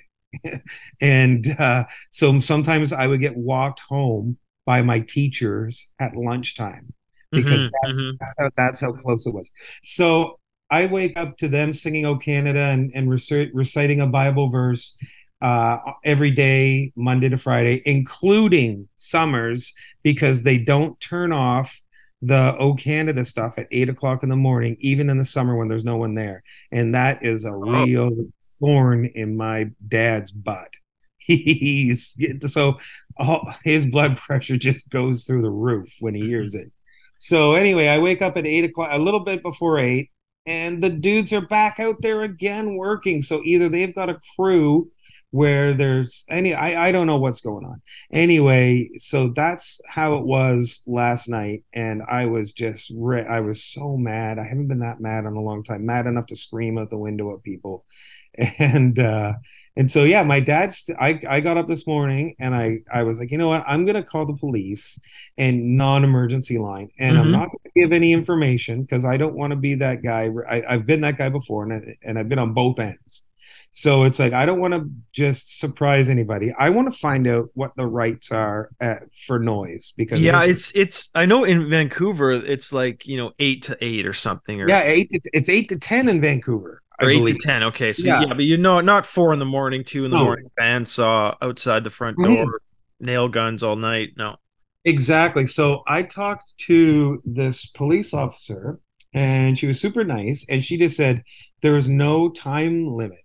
And uh, so sometimes I would get walked home by my teachers at lunchtime because mm-hmm, that, mm-hmm. that's, how, that's how close it was. So I wake up to them singing "O Canada" and, and rec- reciting a Bible verse uh, every day, Monday to Friday, including summers, because they don't turn off the "O Canada" stuff at eight o'clock in the morning, even in the summer when there's no one there. And that is a real oh. thorn in my dad's butt. He's so all, his blood pressure just goes through the roof when he hears it. So anyway, I wake up at eight o'clock, a little bit before eight. And the dudes are back out there again working. So either they've got a crew where there's any, I, I don't know what's going on. Anyway, so that's how it was last night. And I was just, re- I was so mad. I haven't been that mad in a long time. Mad enough to scream out the window at people. And, uh, and so, yeah, my dad's, I, I got up this morning and I, I was like, you know what, I'm going to call the police and non-emergency line. And mm-hmm. I'm not going to give any information because I don't want to be that guy. I, I've been that guy before, and, I, and I've been on both ends. So it's like, I don't want to just surprise anybody. I want to find out what the rights are at, for noise. Because yeah, it's, it's, I know in Vancouver, it's like, you know, eight to eight or something. Or, yeah, eight to, it's eight to ten in Vancouver. Or I eight believe. to ten. Okay, so yeah. yeah, but you know, not four in the morning, two in the no. morning, bandsaw outside the front door, mm-hmm. nail guns all night. No, exactly. So I talked to this police officer, and she was super nice, and she just said there is no time limit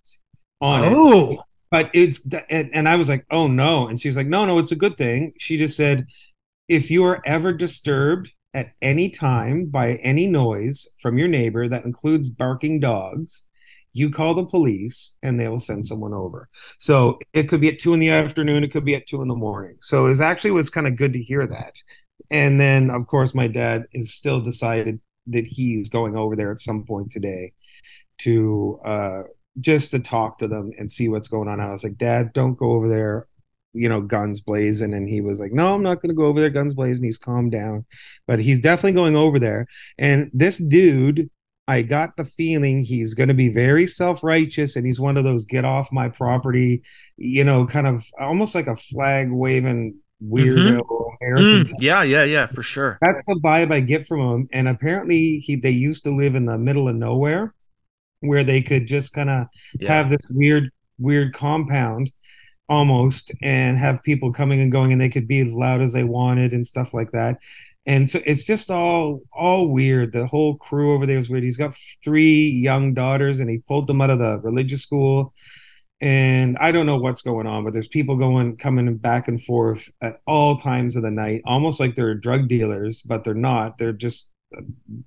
on oh. it. But it's and, and I was like, oh no, and she's like, no, no, it's a good thing. She just said, if you are ever disturbed at any time by any noise from your neighbor that includes barking dogs, you call the police and they will send someone over. So it could be at two in the afternoon. It could be at two in the morning. So it was actually was kind of good to hear that. And then, of course, my dad is still decided that he's going over there at some point today to uh, just to talk to them and see what's going on. I was like, Dad, don't go over there, you know, guns blazing. And he was like, no, I'm not going to go over there, guns blazing. He's calmed down, but he's definitely going over there. And this dude, I got the feeling he's going to be very self-righteous, and he's one of those get off my property, you know, kind of almost like a flag waving weirdo. Mm-hmm. American mm, yeah, yeah, yeah, for sure. That's the vibe I get from him. And apparently he they used to live in the middle of nowhere where they could just kind of yeah. have this weird, weird compound almost and have people coming and going, and they could be as loud as they wanted and stuff like that. And so it's just all all weird. The whole crew over there is weird. He's got three young daughters, and he pulled them out of the religious school. And I don't know what's going on, but there's people going, coming back and forth at all times of the night, almost like they're drug dealers, but they're not. They're just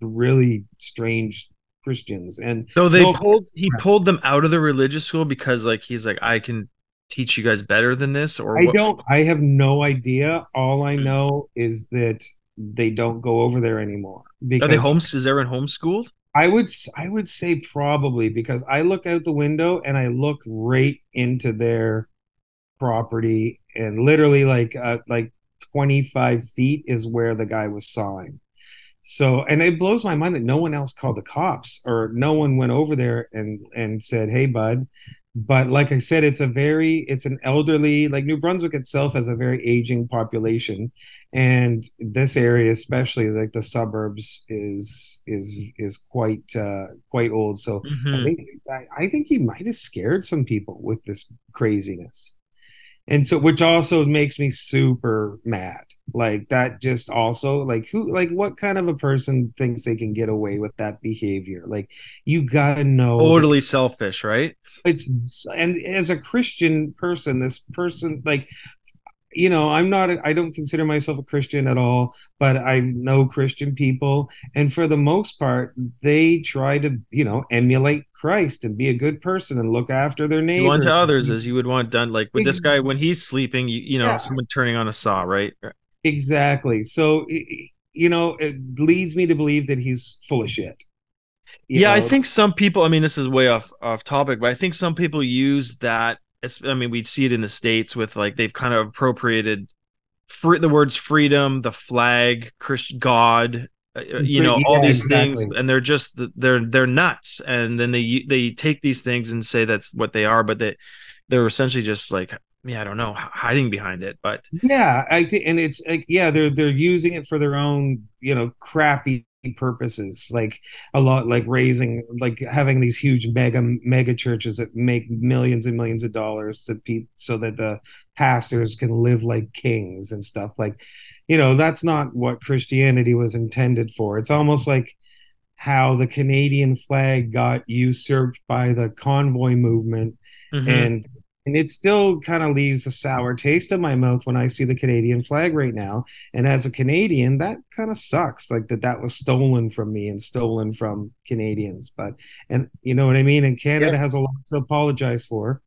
really strange Christians. And so they no, pulled. He pulled them out of the religious school because, like, he's like, I can teach you guys better than this. Or I what? don't. I have no idea. All I know is that they don't go over there anymore. Because are they home? Is everyone homeschooled? I would I would say probably, because I look out the window and I look right into their property, and literally like uh, like twenty-five feet is where the guy was sawing. So, and it blows my mind that no one else called the cops, or no one went over there and and said, hey, bud. But like I said, it's a very, it's an elderly, like New Brunswick itself has a very aging population. And this area, especially like the suburbs, is is is quite uh, quite old. So mm-hmm. I think I, I think he might have scared some people with this craziness. And so, which also makes me super mad. Like that just also like who, like what kind of a person thinks they can get away with that behavior? Like you gotta know. Totally selfish, right? It's, and as a Christian person, this person, like, you know, I'm not, I don't consider myself a Christian at all, but I know Christian people. And for the most part, they try to, you know, emulate Christ and be a good person and look after their neighbor. You want to others as you would want done. Like with this guy, when he's sleeping, you, you know, yeah. someone turning on a saw, right? Exactly. So, you know, it leads me to believe that he's full of shit. You yeah, know? I think some people, I mean, this is way off, off topic, but I think some people use that. I mean, we see it in the States with like they've kind of appropriated free, the words freedom, the flag, Christ, God, you know, yeah, all these exactly. things, and they're just they're they're nuts. And then they they take these things and say that's what they are, but they they're essentially just like yeah, I don't know, hiding behind it. But yeah, I think, and it's like yeah, they're they're using it for their own, you know, crappy purposes, like a lot, like raising, like having these huge mega mega churches that make millions and millions of dollars to people so that the pastors can live like kings and stuff. Like, you know, that's not what Christianity was intended for. It's almost like how the Canadian flag got usurped by the convoy movement. Mm-hmm. and And it still kind of leaves a sour taste in my mouth when I see the Canadian flag right now. And as a Canadian, that kind of sucks. Like that that was stolen from me and stolen from Canadians. But, and you know what I mean? And Canada yeah. has a lot to apologize for.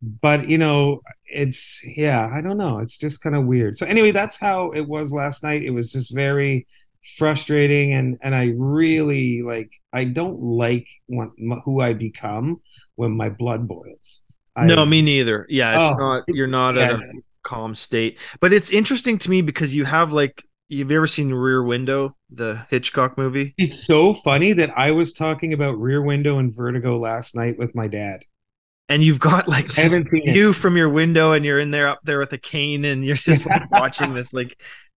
But, you know, it's, yeah, I don't know. It's just kind of weird. So anyway, that's how it was last night. It was just very frustrating. And, and I really, like, I don't like when, who I become when my blood boils. I, no, me neither. Yeah, it's oh, not. You're not yeah. at a calm state. But it's interesting to me because you have like, you've ever seen Rear Window, the Hitchcock movie? It's so funny that I was talking about Rear Window and Vertigo last night with my dad. And you've got like this view it. from your window, and you're in there up there with a cane, and you're just like, watching this like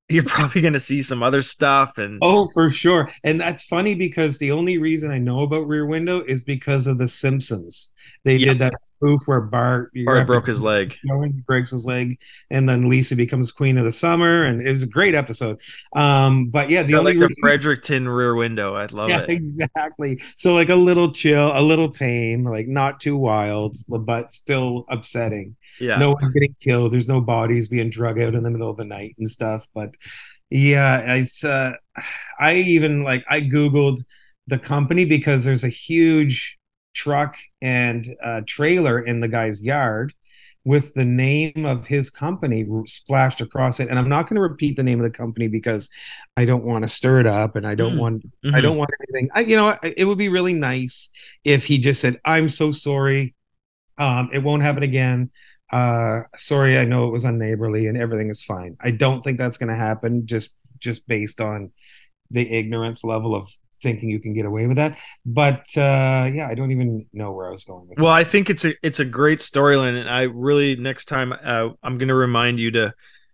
you're probably going to see some other stuff. And oh, for sure. And that's funny because the only reason I know about Rear Window is because of The Simpsons. They yeah. did that spoof where Bart, Bart broke his leg. He breaks his leg, and then Lisa becomes Queen of the Summer, and it was a great episode. Um, but yeah, the only like reason... the Fredericton Rear Window. I'd love yeah, it. Exactly. So like a little chill, a little tame, like not too wild, but still upsetting. Yeah. No one's getting killed. There's no bodies being drug out in the middle of the night and stuff. But yeah, it's uh, I even like I Googled the company because there's a huge truck and uh, trailer in the guy's yard with the name of his company splashed across it. And I'm not going to repeat the name of the company because I don't want to stir it up, and I don't mm. want mm-hmm. I don't want anything. I, you know, it would be really nice if he just said, "I'm so sorry. Um, it won't happen again. Uh, sorry, I know it was unneighborly, and everything is fine." I don't think that's going to happen just just based on the ignorance level of thinking you can get away with that. But uh yeah, I don't even know where I was going with well that. I think it's a it's a great storyline, and I really next time uh, I'm gonna remind you to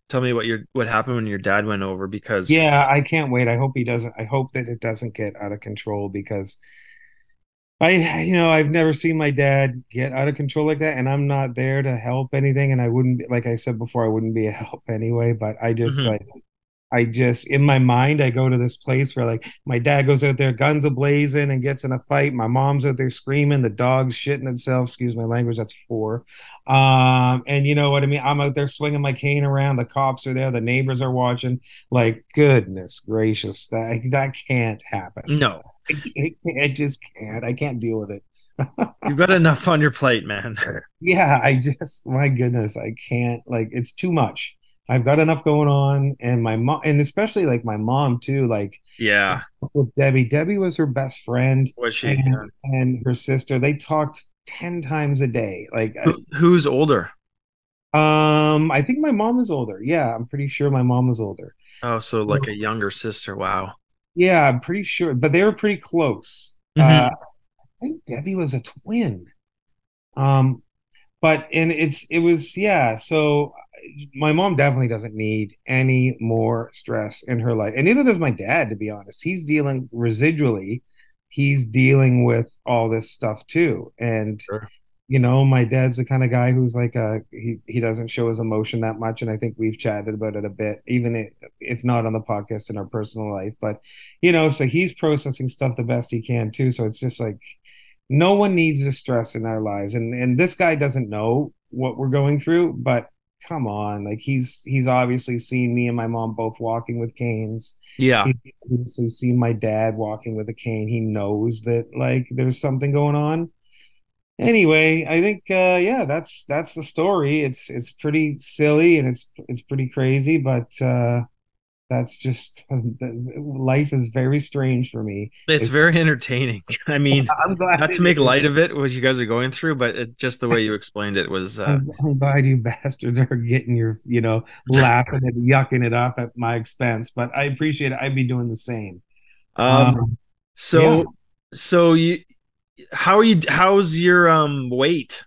tell me what your what happened when your dad went over, because yeah, I can't wait. I hope he doesn't I hope that it doesn't get out of control, because I you know I've never seen my dad get out of control like that, and I'm not there to help anything, and I wouldn't be, like I said before, I wouldn't be a help anyway. But I just mm-hmm. like I just, in my mind, I go to this place where, like, my dad goes out there, guns a-blazing, and gets in a fight. My mom's out there screaming. The dog's shitting itself. Excuse my language. That's four. Um, and you know what I mean? I'm out there swinging my cane around. The cops are there. The neighbors are watching. Like, goodness gracious, that, that can't happen. No. I, I just can't. I can't deal with it. You've got enough on your plate, man. Yeah, I just, my goodness, I can't. Like, it's too much. I've got enough going on, and my mom, and especially like my mom too. Like, yeah, with Debbie. Debbie was her best friend. Was she? And, and her sister. They talked ten times a day. Like, Who, who's older? Um, I think my mom is older. Yeah, I'm pretty sure my mom was older. Oh, so like so, a younger sister. Wow. Yeah, I'm pretty sure, but they were pretty close. Mm-hmm. Uh, I think Debbie was a twin. Um, but and it's it was yeah so. My mom definitely doesn't need any more stress in her life. And neither does my dad, to be honest. He's dealing residually. He's dealing with all this stuff too. And, sure. you know, my dad's the kind of guy who's like, a, he, he doesn't show his emotion that much. And I think we've chatted about it a bit, even if not on the podcast, in our personal life. But, you know, so he's processing stuff the best he can too. So it's just like, no one needs the stress in our lives. And, and this guy doesn't know what we're going through, but come on, like he's he's obviously seen me and my mom both walking with canes. Yeah, he's obviously seen my dad walking with a cane. He knows that like there's something going on. Anyway, I think uh yeah, that's that's the story. It's it's pretty silly, and it's it's pretty crazy, but uh that's just life is very strange for me. It's, it's very entertaining. I mean, I'm glad not to make light of it, what you guys are going through, but it, just the way you explained it was. Uh... I'm glad you bastards are getting your, you know, laughing and yucking it up at my expense, but I appreciate it. I'd be doing the same. Um, um so, yeah. so you, how are you? How's your um weight?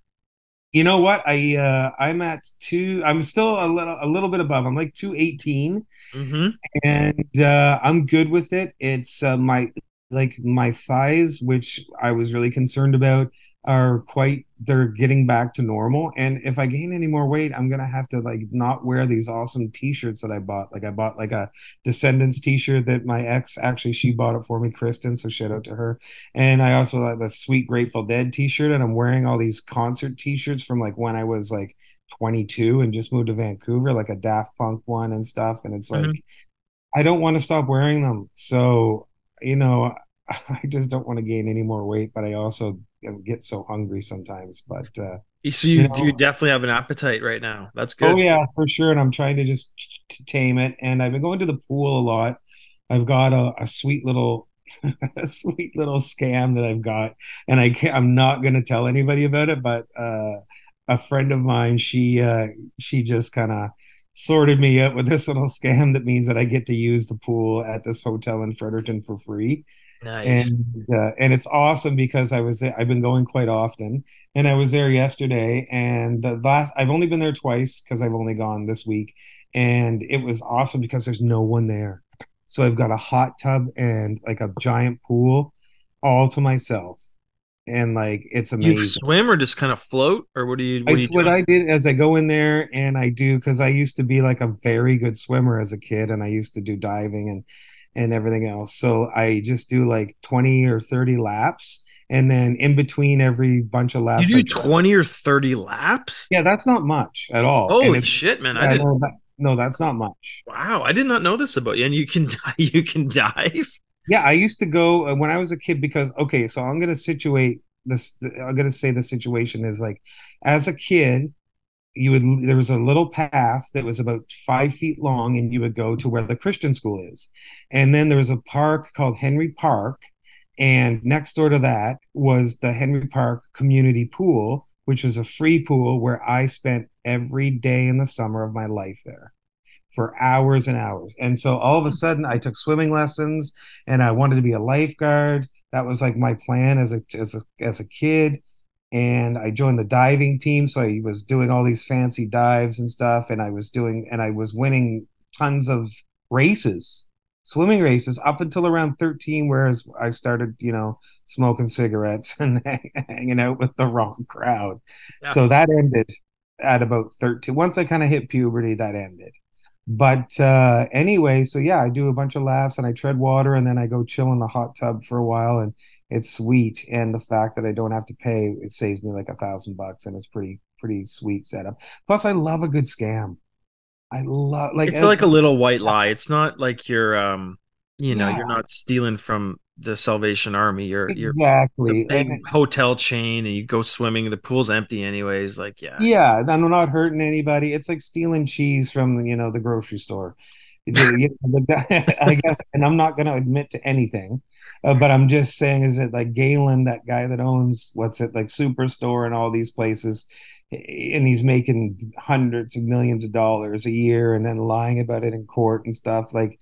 You know what? I uh, I'm at two. I'm still a little a little bit above. I'm like two eighteen, mm-hmm. and uh, I'm good with it. It's uh, my like my thighs, which I was really concerned about, are quite. They're getting back to normal. And if I gain any more weight, I'm gonna have to like not wear these awesome T-shirts that I bought. Like I bought like a Descendants T-shirt that my ex actually she bought it for me, Kristen. So shout out to her. And I also like the Sweet Grateful Dead T-shirt. And I'm wearing all these concert T-shirts from like when I was like twenty-two and just moved to Vancouver, like a Daft Punk one and stuff. And it's like mm-hmm. I don't want to stop wearing them. So you know, I just don't want to gain any more weight, but I also get so hungry sometimes. But uh so you, you, know, you definitely have an appetite right now. That's good. Oh yeah, for sure. And I'm trying to just t- tame it. And I've been going to the pool a lot. I've got a, a sweet little a sweet little scam that I've got, and I can't, I'm not going to tell anybody about it, but uh a friend of mine, she uh she just kind of sorted me out with this little scam that means that I get to use the pool at this hotel in Fredericton for free. Nice. And uh, and it's awesome because I was I've been going quite often, and I was there yesterday, and the last I've only been there twice because I've only gone this week, And it was awesome because there's no one there. So I've got a hot tub and like a giant pool all to myself. And like, it's amazing. You swim or just kind of float, or what do you, what, I, you what I did as I go in there and I do, cause I used to be like a very good swimmer as a kid, and I used to do diving and, and everything else. So I just do like twenty or thirty laps. And then in between every bunch of laps, you do twenty or thirty laps. Yeah. That's not much at all. Holy shit, man. I, I didn't that, No, that's not much. Wow. I did not know this about you. And you can, you can dive. Yeah, I used to go when I was a kid because, okay, so I'm going to situate this. I'm going to say the situation is like, as a kid, you would, there was a little path that was about five feet long, and you would go to where the Christian school is. And then there was a park called Henry Park. And next door to that was the Henry Park community pool, which was a free pool where I spent every day in the summer of my life there. For hours and hours. And so all of a sudden I took swimming lessons and I wanted to be a lifeguard. That was like my plan as a as a, as a kid. And I joined the diving team, so I was doing all these fancy dives and stuff, and I was doing and I was winning tons of races, swimming races, up until around thirteen, whereas I started, you know, smoking cigarettes and hanging out with the wrong crowd. Yeah. So that ended at about thirteen. Once I kind of hit puberty, that ended. But uh, anyway, so yeah, I do a bunch of laps and I tread water, and then I go chill in the hot tub for a while, and it's sweet. And the fact that I don't have to pay, it saves me like a thousand bucks, and it's pretty, pretty sweet setup. Plus, I love a good scam. I love like it's like a little white lie. It's not like you're, um, you know, yeah. You're not stealing from the Salvation Army. You're exactly you're big and, hotel chain, and you go swimming. The pool's empty anyways. Like yeah, yeah. I'm not hurting anybody. It's like stealing cheese from you know the grocery store. You know, the, I guess, and I'm not going to admit to anything, uh, but I'm just saying, is it like Galen, that guy that owns what's it like Superstore and all these places, and he's making hundreds of millions of dollars a year, and then lying about it in court and stuff like.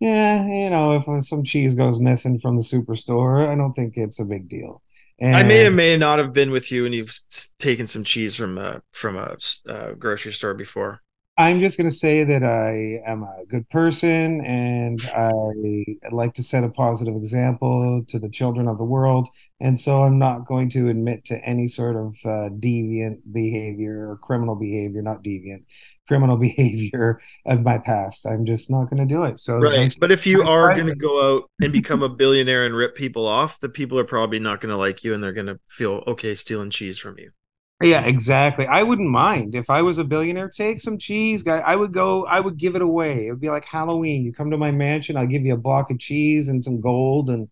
Yeah, you know, if some cheese goes missing from the Superstore, I don't think it's a big deal. And I may or may not have been with you, and you've taken some cheese from a, from a uh, grocery store before. I'm just going to say that I am a good person, and I like to set a positive example to the children of the world, and so I'm not going to admit to any sort of uh, deviant behavior or criminal behavior, not deviant. criminal behavior of my past. I'm just not going to do it. So, right. Like, but if you are going to go out and become a billionaire and rip people off, the people are probably not going to like you, and they're going to feel okay stealing cheese from you. Yeah, exactly. I wouldn't mind if I was a billionaire. Take some cheese, guy. I would go. I would give it away. It would be like Halloween. You come to my mansion, I'll give you a block of cheese and some gold, and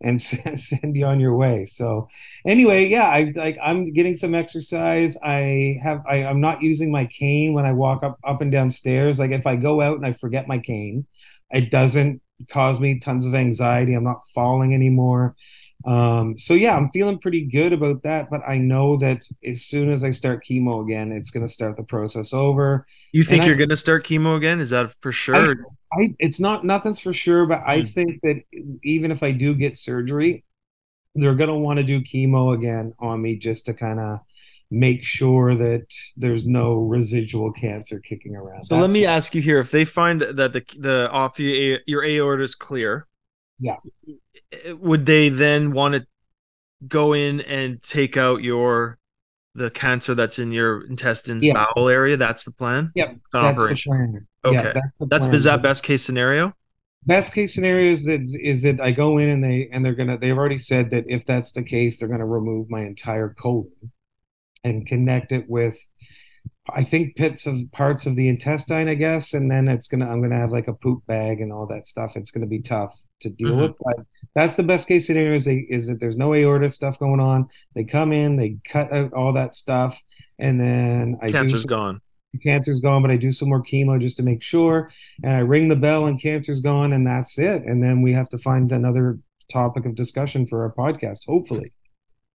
and send you on your way. So anyway, yeah, I like I'm getting some exercise. I have I, I'm not using my cane when I walk up up and down stairs. Like if I go out and I forget my cane, it doesn't cause me tons of anxiety. I'm not falling anymore. Um, so yeah, I'm feeling pretty good about that. But I know that as soon as I start chemo again, it's going to start the process over. You think and you're going to start chemo again? Is that for sure? I, I, it's not, nothing's for sure, but I think that even if I do get surgery, they're going to want to do chemo again on me just to kind of make sure that there's no residual cancer kicking around. So That's let me ask I mean. you here, if they find that the, the off your, your aorta is clear. Yeah. Would they then want to go in and take out your the cancer that's in your intestines yeah. bowel area? That's the plan? Yep. That's operation. the plan. Okay. Yeah, that's the that's plan. Is that best case scenario? Best case scenario is that is that I go in and they and they're gonna they've already said that if that's the case, they're gonna remove my entire colon and connect it with I think bits of parts of the intestine, I guess, and then it's gonna I'm gonna have like a poop bag and all that stuff. It's gonna be tough to deal mm-hmm. with, but that's the best case scenario is, they, is that there's no aorta stuff going on. They come in, they cut out all that stuff, and then I cancer's do some, gone. Cancer's gone, but I do some more chemo just to make sure. And I ring the bell, and cancer's gone, and that's it. And then we have to find another topic of discussion for our podcast, hopefully.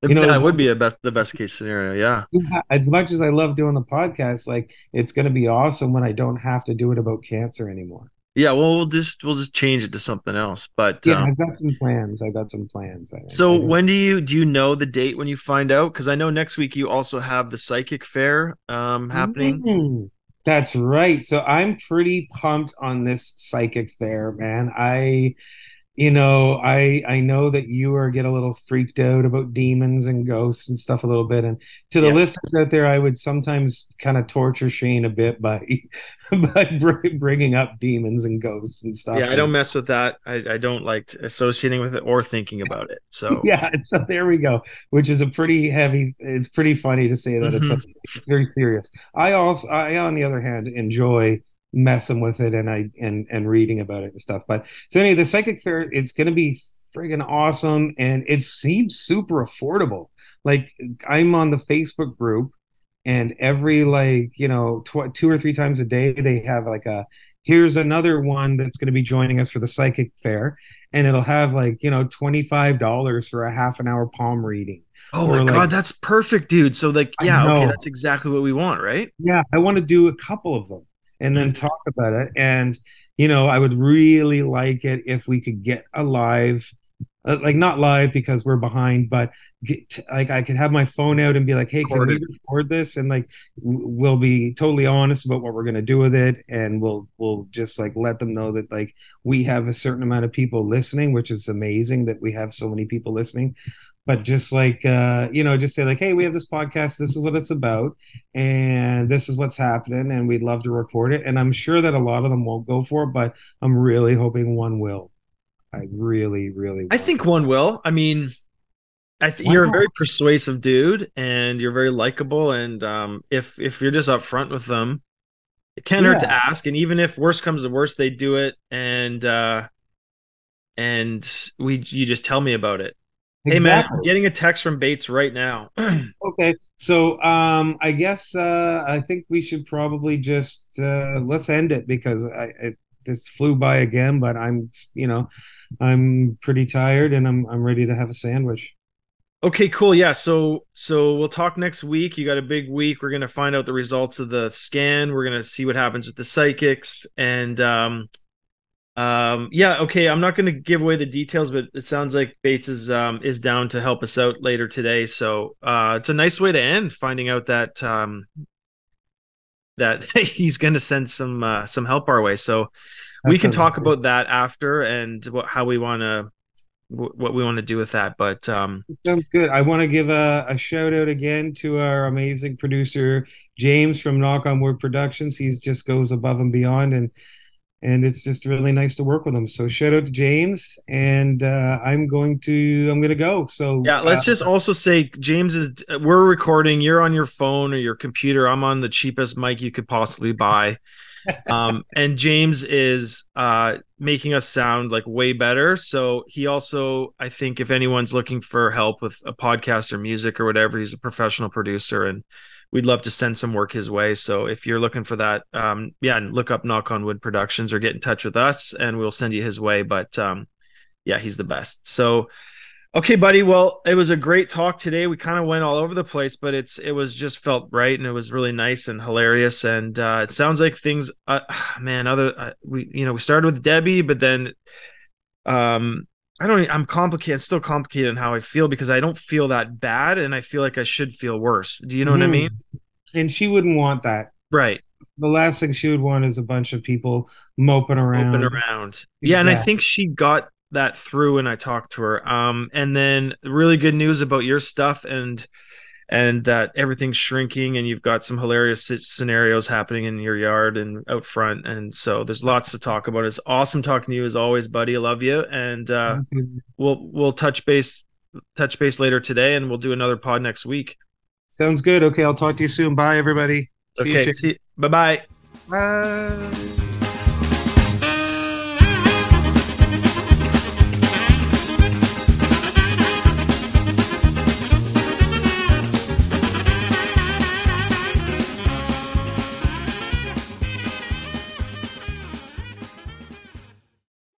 You know, that would be a best, the best case scenario, yeah. yeah. As much as I love doing the podcast, like it's going to be awesome when I don't have to do it about cancer anymore. Yeah, well, we'll just we'll just change it to something else. But yeah, um, I've got some plans. I've got some plans. I, so I when do you do you know the date when you find out? Because I know next week you also have the psychic fair um, happening. Mm-hmm. That's right. So I'm pretty pumped on this psychic fair, man. I, you know, I I know that you are get a little freaked out about demons and ghosts and stuff a little bit. And to the yeah. listeners out there, I would sometimes kind of torture Shane a bit by by bringing up demons and ghosts and stuff. Yeah, I don't mess with that. I, I don't like associating with it or thinking about it. So yeah, so there we go. Which is a pretty heavy. It's pretty funny to say that mm-hmm. it's it's very serious. I also, I on the other hand, enjoy messing with it and I and and reading about it and stuff. But so anyway, the psychic fair, it's going to be friggin' awesome, and it seems super affordable. Like, I'm on the Facebook group, and every like you know tw- two or three times a day they have like a here's another one that's going to be joining us for the psychic fair, and it'll have like you know twenty-five dollars for a half an hour palm reading. Oh my like, God, that's perfect, dude. So like yeah, okay, that's exactly what we want, right? Yeah, I want to do a couple of them and then talk about it. And, you know, I would really like it if we could get a live, uh, like not live because we're behind, but get to, like I could have my phone out and be like, hey, record can it. we record this? And like, w- we'll be totally honest about what we're going to do with it. And we'll, we'll just like let them know that like we have a certain amount of people listening, which is amazing that we have so many people listening. But just like, uh, you know, just say like, hey, we have this podcast. This is what it's about. And this is what's happening. And we'd love to record it. And I'm sure that a lot of them won't go for it, but I'm really hoping one will. I really, really will. I think one will. I mean, I think you're a very persuasive dude and you're very likable. And um, if, if you're just upfront with them, it can't yeah. hurt to ask. And even if worse comes to worse, they do it. And uh, and we you just tell me about it. Exactly. Hey man, I'm getting a text from Bates right now. Okay, so um, I guess uh, I think we should probably just uh, let's end it because I, I this flew by again. But I'm, you know, I'm pretty tired and I'm I'm ready to have a sandwich. Okay, cool. Yeah, so so we'll talk next week. You got a big week. We're gonna find out the results of the scan. We're gonna see what happens with the psychics and. Um, Um, yeah. Okay. I'm not going to give away the details, but it sounds like Bates is, um, is down to help us out later today. So, uh, it's a nice way to end finding out that, um, that he's going to send some, uh, some help our way. So that we can talk great. about that after and what, how we want to, w- what we want to do with that. But, um, it sounds good. I want to give a, a shout out again to our amazing producer, James from Knock On Wood Productions. He's just goes above and beyond and, And it's just really nice to work with him. So shout out to James, and uh, I'm going to I'm going to go. So yeah, let's uh, just also say James is we're recording. You're on your phone or your computer. I'm on the cheapest mic you could possibly buy, um, and James is uh, making us sound like way better. So he also, I think, if anyone's looking for help with a podcast or music or whatever, he's a professional producer and. We'd love to send some work his way. So if you're looking for that, um, yeah, look up Knock On Wood Productions or get in touch with us and we'll send you his way. But um, yeah, he's the best. So, okay, buddy. Well, it was a great talk today. We kind of went all over the place, but it's it was just felt right. And it was really nice and hilarious. And uh, it sounds like things, uh, man, other, uh, we, you know, we started with Debbie, but then um, I don't, I'm complicated, I'm still complicated in how I feel because I don't feel that bad and I feel like I should feel worse. Do you know mm. what I mean? And she wouldn't want that. Right. The last thing she would want is a bunch of people moping around. Moping around. Yeah. And yeah. I think she got that through when I talked to her. Um, and then really good news about your stuff and, and that everything's shrinking and you've got some hilarious scenarios happening in your yard and out front. And so there's lots to talk about. It's awesome talking to you as always, buddy. I love you. And uh, we'll, we'll touch base, touch base later today and we'll do another pod next week. Sounds good. Okay. I'll talk to you soon. Bye everybody. See okay. You see, bye-bye. Bye.